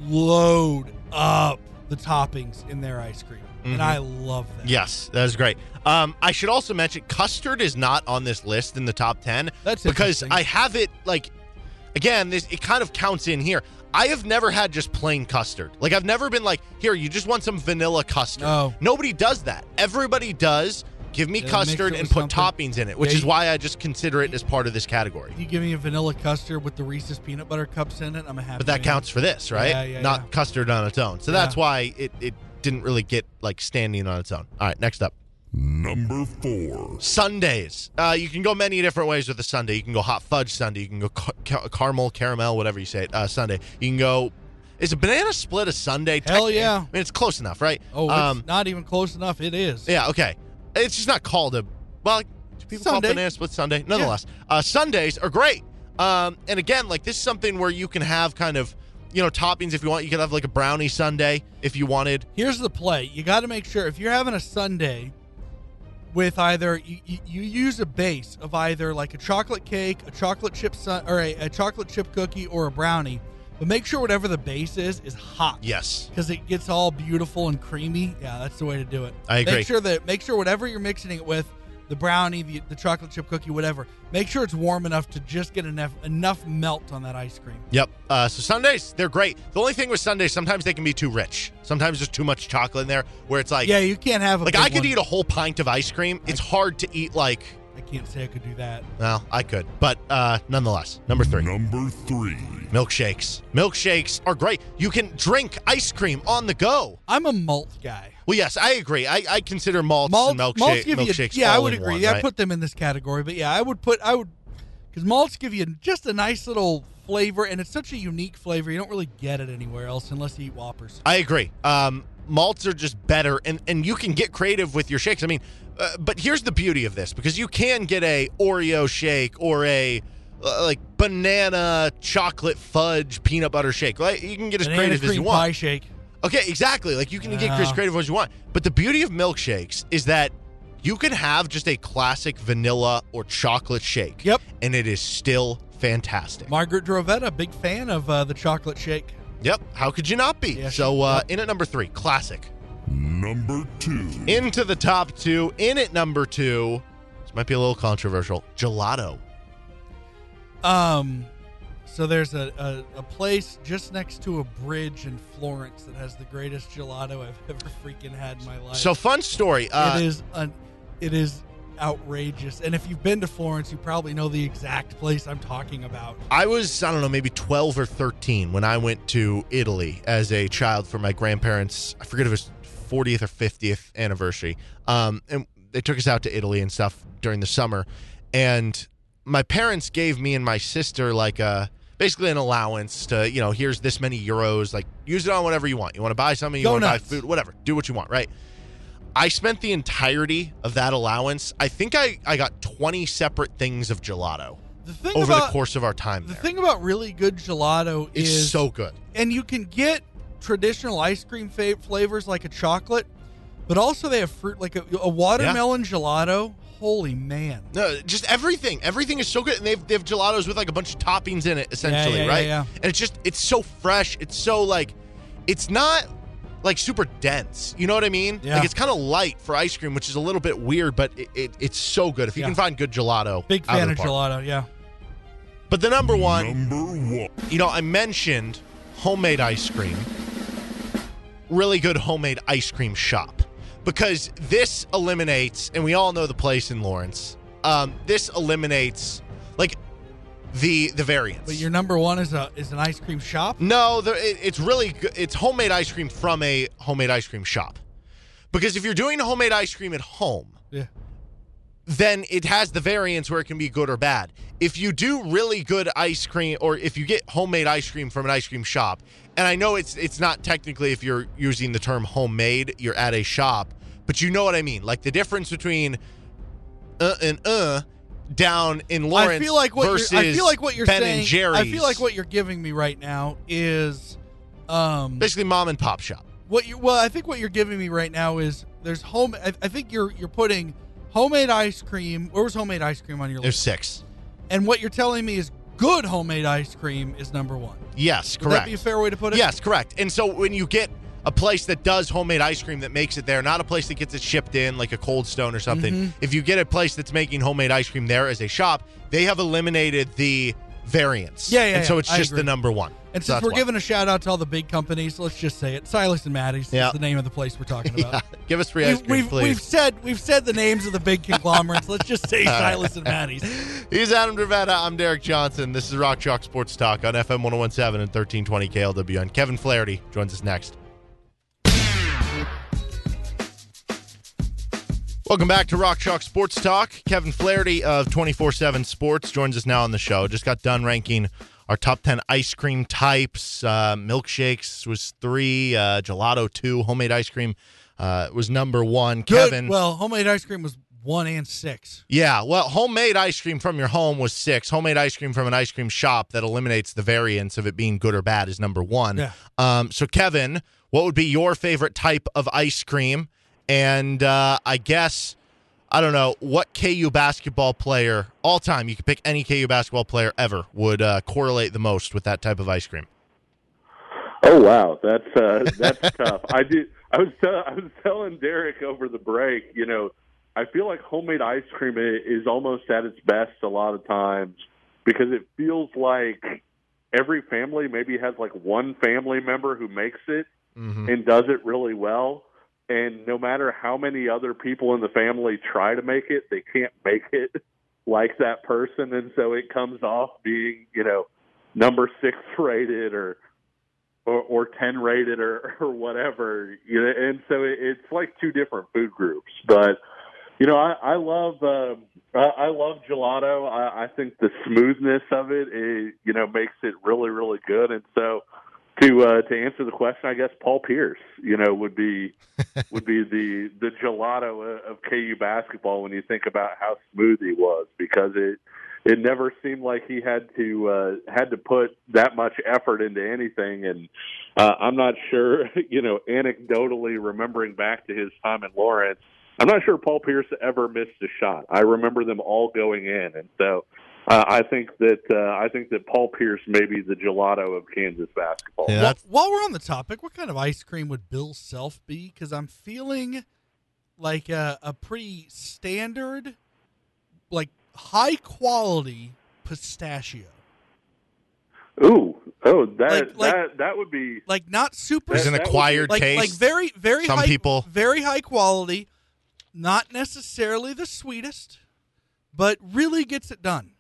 load up the toppings in their ice cream. Mm-hmm. And I love that. Yes, that is great. I should also mention custard is not on this list in the top 10. That's because I have it, like, again, this, it kind of counts in here. I have never had just plain custard. Like, I've never been like, here, you just want some vanilla custard. No. Nobody does that. Everybody does, give me custard and put toppings in it, which is why I just consider it as part of this category. You give me a vanilla custard with the Reese's peanut butter cups in it, I'm a happy. But that counts for this, right? Yeah, yeah. Not custard on its own. So that's why it didn't really get, like, standing on its own. All right, next up. Number 4. Sundaes. You can go many different ways with a sundae. You can go hot fudge sundae. You can go caramel, whatever you say it, sundae. You can go... Is a banana split a sundae? Hell yeah. I mean, it's close enough, right? Oh, it's not even close enough. It is. Yeah, okay. It's just not called a... Well, do people call banana split sundae? Nonetheless. Yeah. Sundaes are great. And again, like, this is something where you can have kind of... You know, toppings if you want. You could have, like, a brownie sundae if you wanted. Here's the play. You got to make sure if you're having a sundae with either you use a base of either, like, a chocolate cake, a chocolate chip or a chocolate chip cookie, or a brownie. But make sure whatever the base is hot. Yes. Because it gets all beautiful and creamy. Yeah, that's the way to do it. I agree. Make sure whatever you're mixing it with, the brownie, the chocolate chip cookie, whatever. Make sure it's warm enough to just get enough melt on that ice cream. Yep. So sundaes, they're great. The only thing with sundaes, sometimes they can be too rich. Sometimes there's too much chocolate in there where it's like... Yeah, you can't have a Like, I could eat a whole pint of ice cream. It's hard to eat, like... I can't say I could do that. Well, I could. But nonetheless, number 3. Milkshakes. Milkshakes are great. You can drink ice cream on the go. I'm a malt guy. Well, yes, I agree. I consider malts and milkshakes. Yeah, I would agree. One, yeah, right? I put them in this category, but yeah, I would because malts give you just a nice little flavor, and it's such a unique flavor. You don't really get it anywhere else unless you eat Whoppers. I agree. Malts are just better, and you can get creative with your shakes. I mean, but here's the beauty of this, because you can get a Oreo shake or a like banana chocolate fudge peanut butter shake. Like, you can get as creative as you want. Banana cream pie shake. Okay, exactly. Like, you can get as creative as you want. But the beauty of milkshakes is that you can have just a classic vanilla or chocolate shake. Yep. And it is still fantastic. Margaret Drovetta, big fan of the chocolate shake. Yep. How could you not be? Yeah, so in at number 3, classic. Number 2. Into the top 2. In at number 2. This might be a little controversial. Gelato. So there's a place just next to a bridge in Florence that has the greatest gelato I've ever freaking had in my life. So fun story. It is outrageous. And if you've been to Florence, you probably know the exact place I'm talking about. I was, I don't know, maybe 12 or 13 when I went to Italy as a child for my grandparents. I forget if it was 40th or 50th anniversary. And they took us out to Italy and stuff during the summer. And my parents gave me and my sister basically an allowance to, you know, here's this many euros. Like, use it on whatever you want. You want to buy something, you want to buy food, whatever. Do what you want, right? I spent the entirety of that allowance. I think I got 20 separate things of gelato over the course of our time there. The thing about really good gelato is so good. And you can get traditional ice cream flavors like a chocolate, but also they have fruit, like a watermelon gelato. Holy man. No, just everything. Everything is so good. And they have gelatos with like a bunch of toppings in it, essentially, right? Yeah. And it's just, it's so fresh. It's so like, it's not... like super dense, you know what I mean? Yeah. Like, it's kind of light for ice cream, which is a little bit weird, but it's so good. If you can find good gelato, big fan of gelato, yeah. But the number one, you know, I mentioned homemade ice cream. Really good homemade ice cream shop, because this eliminates, and we all know the place in Lawrence. This eliminates like the variants. But your number one is an ice cream shop? No, it's really good. It's homemade ice cream from a homemade ice cream shop. Because if you're doing homemade ice cream at home, then it has the variants where it can be good or bad. If you do really good ice cream, or if you get homemade ice cream from an ice cream shop, and I know it's not technically, if you're using the term homemade, you're at a shop, but you know what I mean. Like, the difference between down in Lawrence versus Ben and Jerry's. I feel like what you're giving me right now is basically mom and pop shop. I think what you're giving me right now is there's home. I think you're putting homemade ice cream. Where was homemade ice cream on your list? There's 6. And what you're telling me is good homemade ice cream is number 1. Yes, correct. Would that be a fair way to put it? Yes, correct. And so when you get a place that does homemade ice cream that makes it there, not a place that gets it shipped in like a Cold Stone or something. Mm-hmm. If you get a place that's making homemade ice cream there as a shop, they have eliminated the variance. Yeah, yeah. And so it's just the number one. And so since we're giving a shout-out to all the big companies, let's just say it. Silas and Maddie's is the name of the place we're talking about. Yeah. Give us free ice cream, please. We've said the names of the big conglomerates. Let's just say Silas and Maddie's. He's Adam Drovetta. I'm Derek Johnson. This is Rock Chalk Sports Talk on FM 101.7 and 1320 KLWN. Kevin Flaherty joins us next. Welcome back to Rock Chalk Sports Talk. Kevin Flaherty of 24-7 Sports joins us now on the show. Just got done ranking our top 10 ice cream types. Milkshakes was 3, gelato 2, homemade ice cream was number 1. Good. Kevin. Well, homemade ice cream was 1 and 6. Yeah, well, homemade ice cream from your home was 6. Homemade ice cream from an ice cream shop that eliminates the variance of it being good or bad is number 1. Yeah. So, Kevin, what would be your favorite type of ice cream? And I guess, I don't know, what KU basketball player, all time, you could pick any KU basketball player ever, would correlate the most with that type of ice cream? Oh, wow. That's tough. I was telling Derek over the break, you know, I feel like homemade ice cream is almost at its best a lot of times because it feels like every family maybe has like one family member who makes it and does it really well. And no matter how many other people in the family try to make it, they can't make it like that person. And so it comes off being, you know, number 6 rated or 10 rated or whatever. You know, and so it's like two different food groups. But, you know, I love gelato. I think the smoothness of it, you know, makes it really, really good. And so to answer the question, I guess Paul Pierce, you know, would be the gelato of KU basketball when you think about how smooth he was, because it never seemed like he had to put that much effort into anything. And I'm not sure, you know, anecdotally remembering back to his time in Lawrence, I'm not sure Paul Pierce ever missed a shot. I remember them all going in, and so. I think that Paul Pierce may be the gelato of Kansas basketball. Yeah, while we're on the topic, what kind of ice cream would Bill Self be? Because I'm feeling like a pretty standard, like high quality pistachio. Ooh, that would be like not super. There's an acquired taste. Like very, very some high, people very high quality, not necessarily the sweetest, but really gets it done.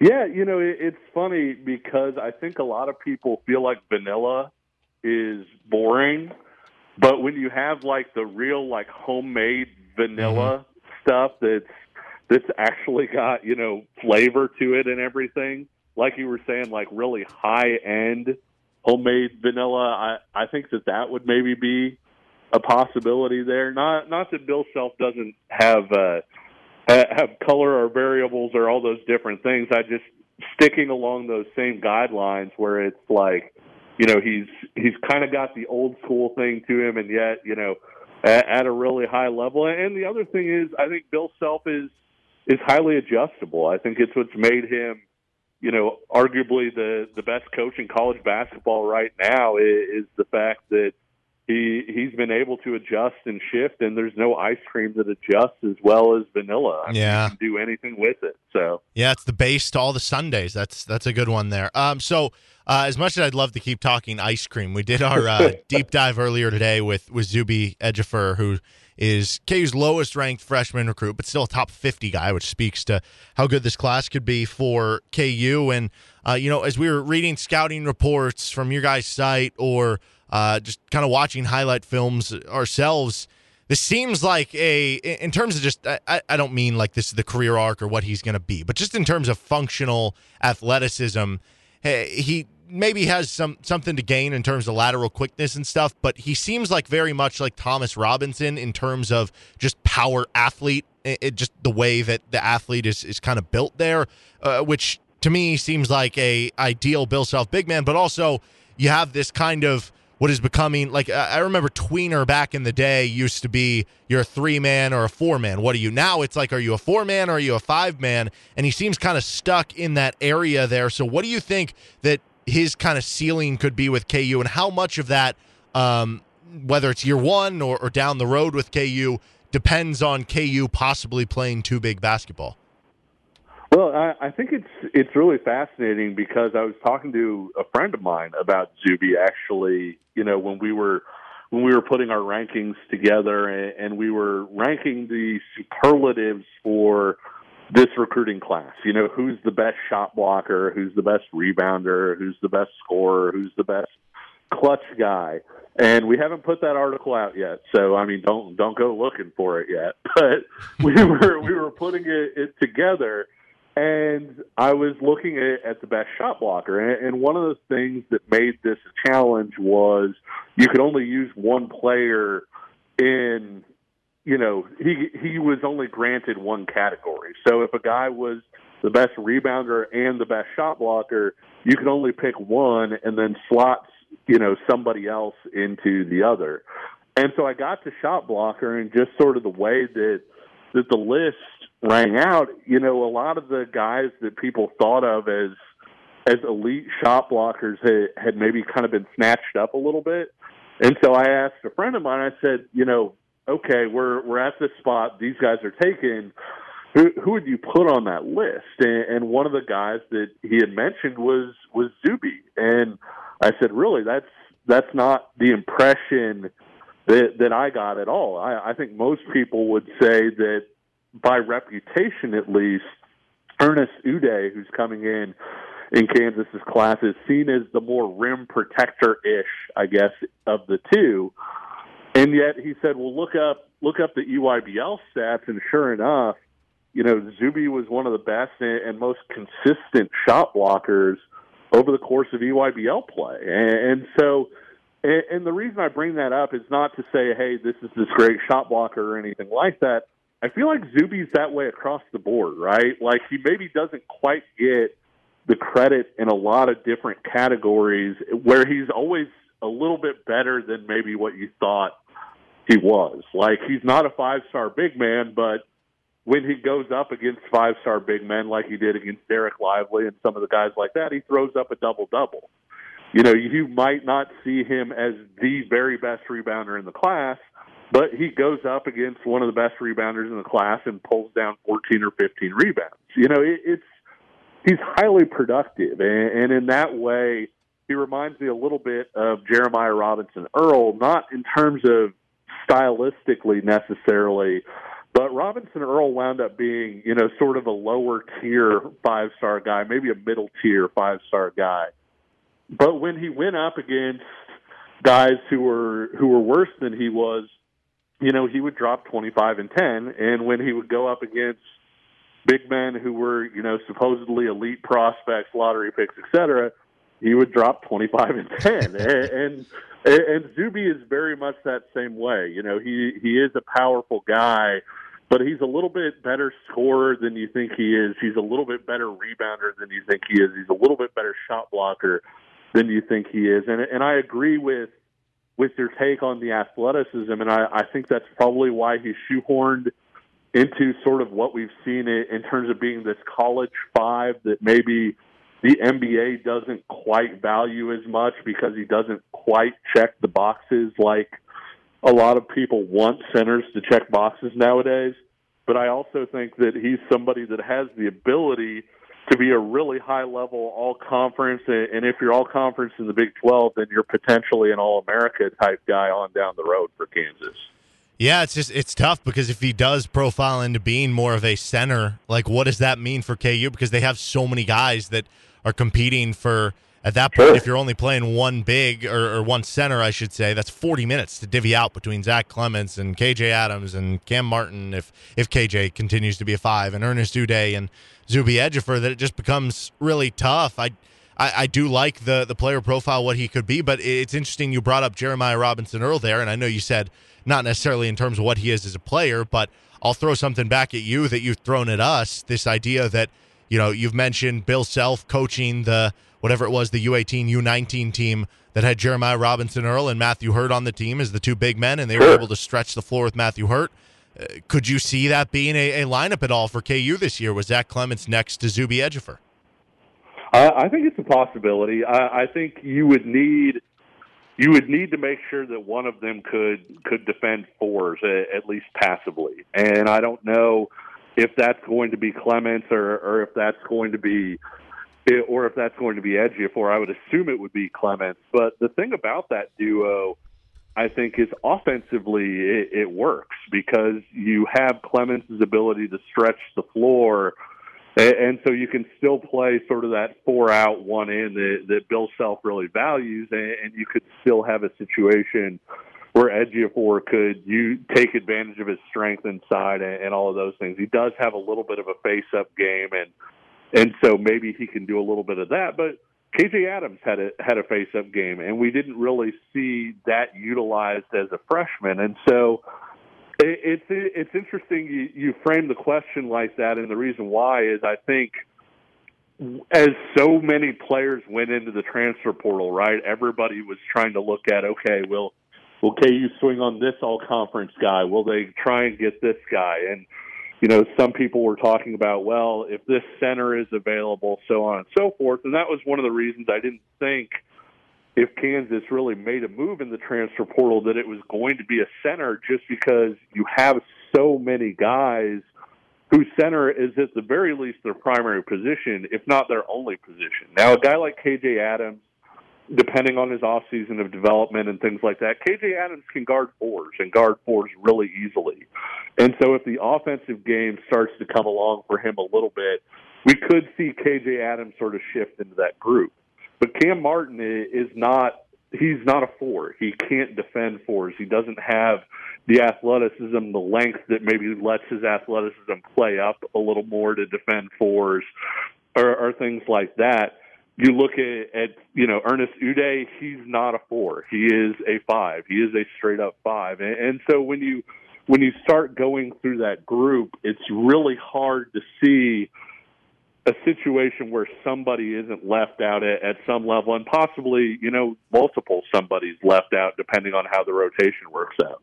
Yeah, you know, it's funny because I think a lot of people feel like vanilla is boring, but when you have like the real like homemade vanilla stuff that's actually got, you know, flavor to it and everything, like you were saying, like really high-end homemade vanilla, I think that would maybe be a possibility there. Not that Bill Self doesn't have color or variables or all those different things. I just sticking along those same guidelines where it's like, you know, he's kind of got the old school thing to him, and yet, you know, at a really high level. And the other thing is, I think Bill Self is highly adjustable. I think it's what's made him, you know, arguably the best coach in college basketball right now is the fact that he's been able to adjust and shift, and there's no ice cream that adjusts as well as vanilla. I mean, you can do anything with it. So yeah, it's the base to all the sundaes. That's a good one there. So as much as I'd love to keep talking ice cream, we did our deep dive earlier today with Zuby Ejiofor, who is KU's lowest ranked freshman recruit, but still a top 50 guy, which speaks to how good this class could be for KU. And you know, as we were reading scouting reports from your guys' site or just kind of watching highlight films ourselves, this seems like in terms of just, I don't mean like this is the career arc or what he's going to be, but just in terms of functional athleticism, he maybe has something to gain in terms of lateral quickness and stuff, but he seems like very much like Thomas Robinson in terms of just power athlete, just the way that the athlete is kind of built there, which to me seems like a ideal Bill Self big man, but also you have this kind of, what is becoming, like, I remember tweener back in the day used to be you're a 3-man or a 4-man. What are you? Now it's like, are you a 4-man or are you a 5-man? And he seems kind of stuck in that area there. So what do you think that his kind of ceiling could be with KU, and how much of that, whether it's year one or down the road with KU, depends on KU possibly playing too big basketball? Well, I think it's really fascinating, because I was talking to a friend of mine about Zuby, actually, when we were putting our rankings together, and we were ranking the superlatives for this recruiting class. You know, who's the best shot blocker, who's the best rebounder, who's the best scorer, who's the best clutch guy. And we haven't put that article out yet, so I mean, don't go looking for it yet. But we were putting it together. And I was looking at the best shot blocker, and one of the things that made this a challenge was you could only use one player in, he was only granted one category. So if a guy was the best rebounder and the best shot blocker, you could only pick one and then slot, somebody else into the other. And so I got to shot blocker, and just sort of the way that the list rang out, a lot of the guys that people thought of as elite shot blockers had maybe kind of been snatched up a little bit. And so I asked a friend of mine, I said, okay, we're at this spot, these guys are taken, who would you put on that list? And one of the guys that he had mentioned was Zuby. And I said, really, that's not the impression that I got at all. I think most people would say that, by reputation at least, Ernest Udeh, who's coming in Kansas's class, is seen as the more rim protector-ish, I guess, of the two. And yet he said, well, look up the EYBL stats, and sure enough, Zuby was one of the best and most consistent shot blockers over the course of EYBL play. And the reason I bring that up is not to say, hey, this is this great shot blocker or anything like that. I feel like Zuby's that way across the board, right? Like, he maybe doesn't quite get the credit in a lot of different categories, where he's always a little bit better than maybe what you thought he was. Like, he's not a five-star big man, but when he goes up against five-star big men like he did against Derek Lively and some of the guys like that, he throws up a double-double. You might not see him as the very best rebounder in the class, but he goes up against one of the best rebounders in the class and pulls down 14 or 15 rebounds. He's highly productive, and in that way, he reminds me a little bit of Jeremiah Robinson Earl, not in terms of stylistically necessarily, but Robinson Earl wound up being, sort of a lower-tier five-star guy, maybe a middle-tier five-star guy. But when he went up against guys who were worse than he was, he would drop 25 and 10, and when he would go up against big men who were, supposedly elite prospects, lottery picks, etc., he would drop 25 and 10. and Zuby is very much that same way. He is a powerful guy, but he's a little bit better scorer than you think he is. He's a little bit better rebounder than you think he is. He's a little bit better shot blocker than you think he is. And I agree with your take on the athleticism, and I think that's probably why he's shoehorned into sort of what we've seen in terms of being this college five that maybe the NBA doesn't quite value as much, because he doesn't quite check the boxes like a lot of people want centers to check boxes nowadays. But I also think that he's somebody that has the ability to be a really high-level all-conference, and if you're all-conference in the Big 12, then you're potentially an all-America type guy on down the road for Kansas. Yeah, it's tough, because if he does profile into being more of a center, like, what does that mean for KU? Because they have so many guys that are competing for, at that point, sure, if you're only playing one big or one center, I should say, that's 40 minutes to divvy out between Zach Clements and KJ Adams and Cam Martin, if KJ continues to be a five, and Ernest Udeh and Zuby Ejiofor, that it just becomes really tough. I do like the player profile, what he could be, but it's interesting you brought up Jeremiah Robinson Earl there, and I know you said not necessarily in terms of what he is as a player, but I'll throw something back at you that you've thrown at us, this idea that, you've mentioned Bill Self coaching the whatever it was, the U18, U19 team that had Jeremiah Robinson Earl and Matthew Hurt on the team as the two big men, and they were able to stretch the floor with Matthew Hurt. Could you see that being a lineup at all for KU this year? Was Zach Clements next to Zuby Ejiofor? I think it's a possibility. I think you would need to make sure that one of them could defend fours at least passively, and I don't know if that's going to be Clements or if that's going to be Ejiofor. I would assume it would be Clements. But the thing about that duo, I think, is offensively it works because you have Clements' ability to stretch the floor. And so you can still play sort of that 4-out, 1-in that Bill Self really values, and you could still have a situation where Ejiofor could take advantage of his strength inside and all of those things. He does have a little bit of a face-up game, and so maybe he can do a little bit of that. But KJ Adams had a face-up game, and we didn't really see that utilized as a freshman, and so it's interesting you frame the question like that, and the reason why is I think as so many players went into the transfer portal, right, everybody was trying to look at, okay, will KU swing on this all-conference guy? Will they try and get this guy? And, you know, some people were talking about, well, if this center is available, so on and so forth, and that was one of the reasons I didn't think if Kansas really made a move in the transfer portal that it was going to be a center, just because you have so many guys whose center is at the very least their primary position, if not their only position. Now, a guy like KJ Adams, depending on his offseason of development and things like that, KJ Adams can guard fours and guard fours really easily. And so if the offensive game starts to come along for him a little bit, we could see KJ Adams sort of shift into that group. But Cam Martin is he's not a four. He can't defend fours. He doesn't have the athleticism, the length that maybe lets his athleticism play up a little more to defend fours or things like that. You look at you know, Ernest Udeh, he's not a four. He is a five. He is a straight-up five. And so when you start going through that group, it's really hard to see a situation where somebody isn't left out at some level, and possibly, you know, multiple somebody's left out depending on how the rotation works out.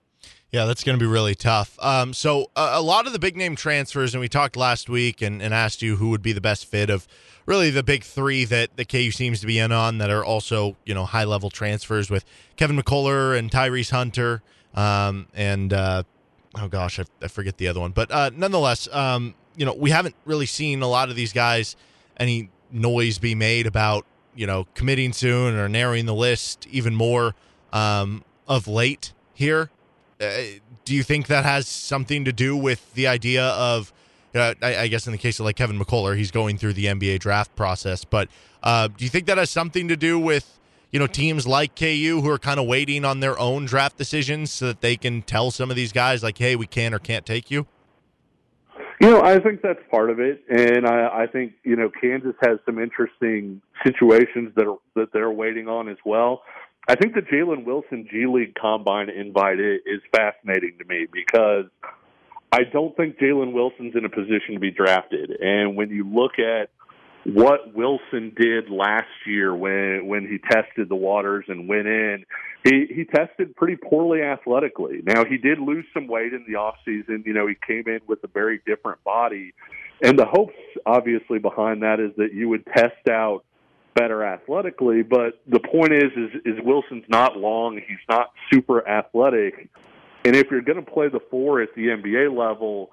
Yeah, that's going to be really tough. So a lot of the big-name transfers, and we talked last week and asked you who would be the best fit of really the big three that the KU seems to be in on that are also, you know, high-level transfers with Kevin McCullough and Tyrese Hunter I forget the other one. But nonetheless, you know, we haven't really seen a lot of these guys, any noise be made about, you know, committing soon or narrowing the list even more of late here. Do you think that has something to do with the idea of, I guess in the case of like Kevin McCullough, he's going through the NBA draft process, but do you think that has something to do with, you know, teams like KU who are kind of waiting on their own draft decisions so that they can tell some of these guys like, hey, we can or can't take you? You know, I think that's part of it, and I think, you know, Kansas has some interesting situations that they're waiting on as well. I think the Jalen Wilson G League Combine invite is fascinating to me because I don't think Jalen Wilson's in a position to be drafted. And when you look at what Wilson did last year when he tested the waters and went in, he tested pretty poorly athletically. Now, he did lose some weight in the offseason. You know, he came in with a very different body. And the hopes, obviously, behind that is that you would test out better athletically. But the point is Wilson's not long. He's not super athletic. And if you're going to play the four at the NBA level,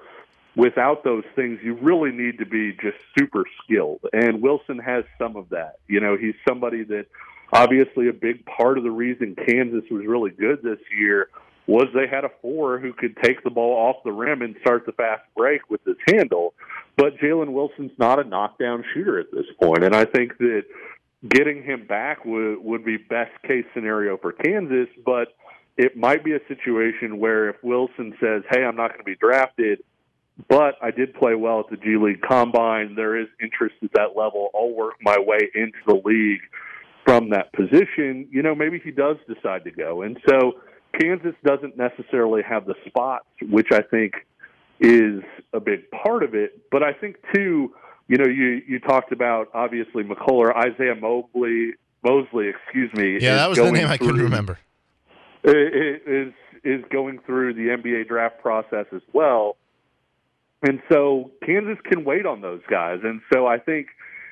without those things, you really need to be just super skilled. And Wilson has some of that. You know, he's somebody that obviously a big part of the reason Kansas was really good this year was they had a four who could take the ball off the rim and start the fast break with his handle. But Jalen Wilson's not a knockdown shooter at this point. And I think that getting him back would be best case scenario for Kansas, but it might be a situation where if Wilson says, hey, I'm not going to be drafted, but I did play well at the G League Combine, there is interest at that level, I'll work my way into the league from that position, you know, maybe he does decide to go. And so Kansas doesn't necessarily have the spots, which I think is a big part of it. But I think, too, you know, you talked about, obviously, McCullough, Isaiah Mosley. Yeah, that was the name I couldn't remember. Is going through the NBA draft process as well. And so Kansas can wait on those guys. And so I think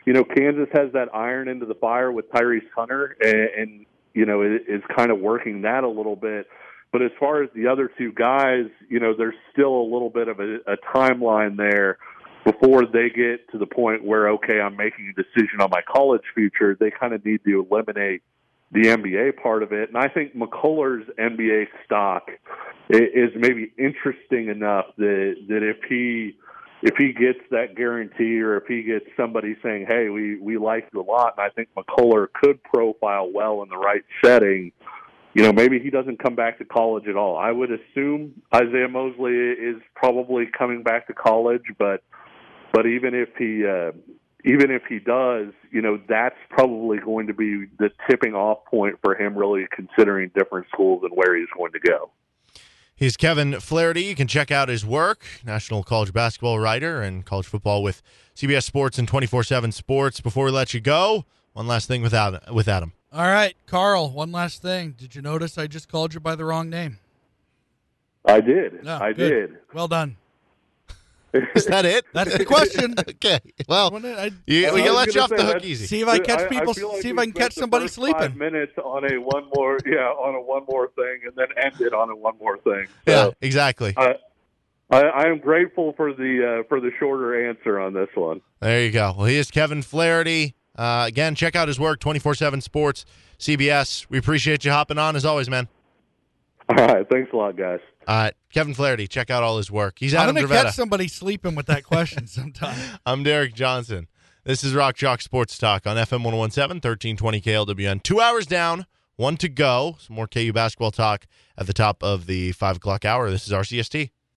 you know, Kansas has that iron into the fire with Tyrese Hunter, and you know, is kind of working that a little bit. But as far as the other two guys, you know, there's still a little bit of a timeline there before they get to the point where, okay, I'm making a decision on my college future. They kind of need to eliminate the NBA part of it. And I think McCullers' NBA stock is maybe interesting enough that if he gets that guarantee, or if he gets somebody saying, hey, we like you a lot, and I think McCullers could profile well in the right setting, you know, maybe he doesn't come back to college at all. I would assume Isaiah Mosley is probably coming back to college, but even if he does, you know, that's probably going to be the tipping off point for him really considering different schools and where he's going to go. He's Kevin Flaherty. You can check out his work, national college basketball writer and college football with CBS Sports and 24-7 Sports. Before we let you go, one last thing with Adam. All right, Carl, one last thing. Did you notice I just called you by the wrong name? I did. No, I good. Did. Well done. Is that it? That's the question. Okay. Well, we can let you off the hook easy. See if I catch people. Like see if I can catch somebody sleeping. 5 minutes on a one more thing, and then end it on a one more thing. So, yeah, exactly. I am grateful for the shorter answer on this one. There you go. Well, he is Kevin Flaherty. Again, check out his work, 24/7 Sports, CBS. We appreciate you hopping on as always, man. All right, thanks a lot, guys. All right, Kevin Flaherty, check out all his work. He's Adam Drovetta. I'm going to catch somebody sleeping with that question sometime. I'm Derek Johnson. This is Rock Chalk Sports Talk on FM 101.7, 1320 KLWN. 2 hours down, one to go. Some more KU basketball talk at the top of the 5 o'clock hour. This is RCST.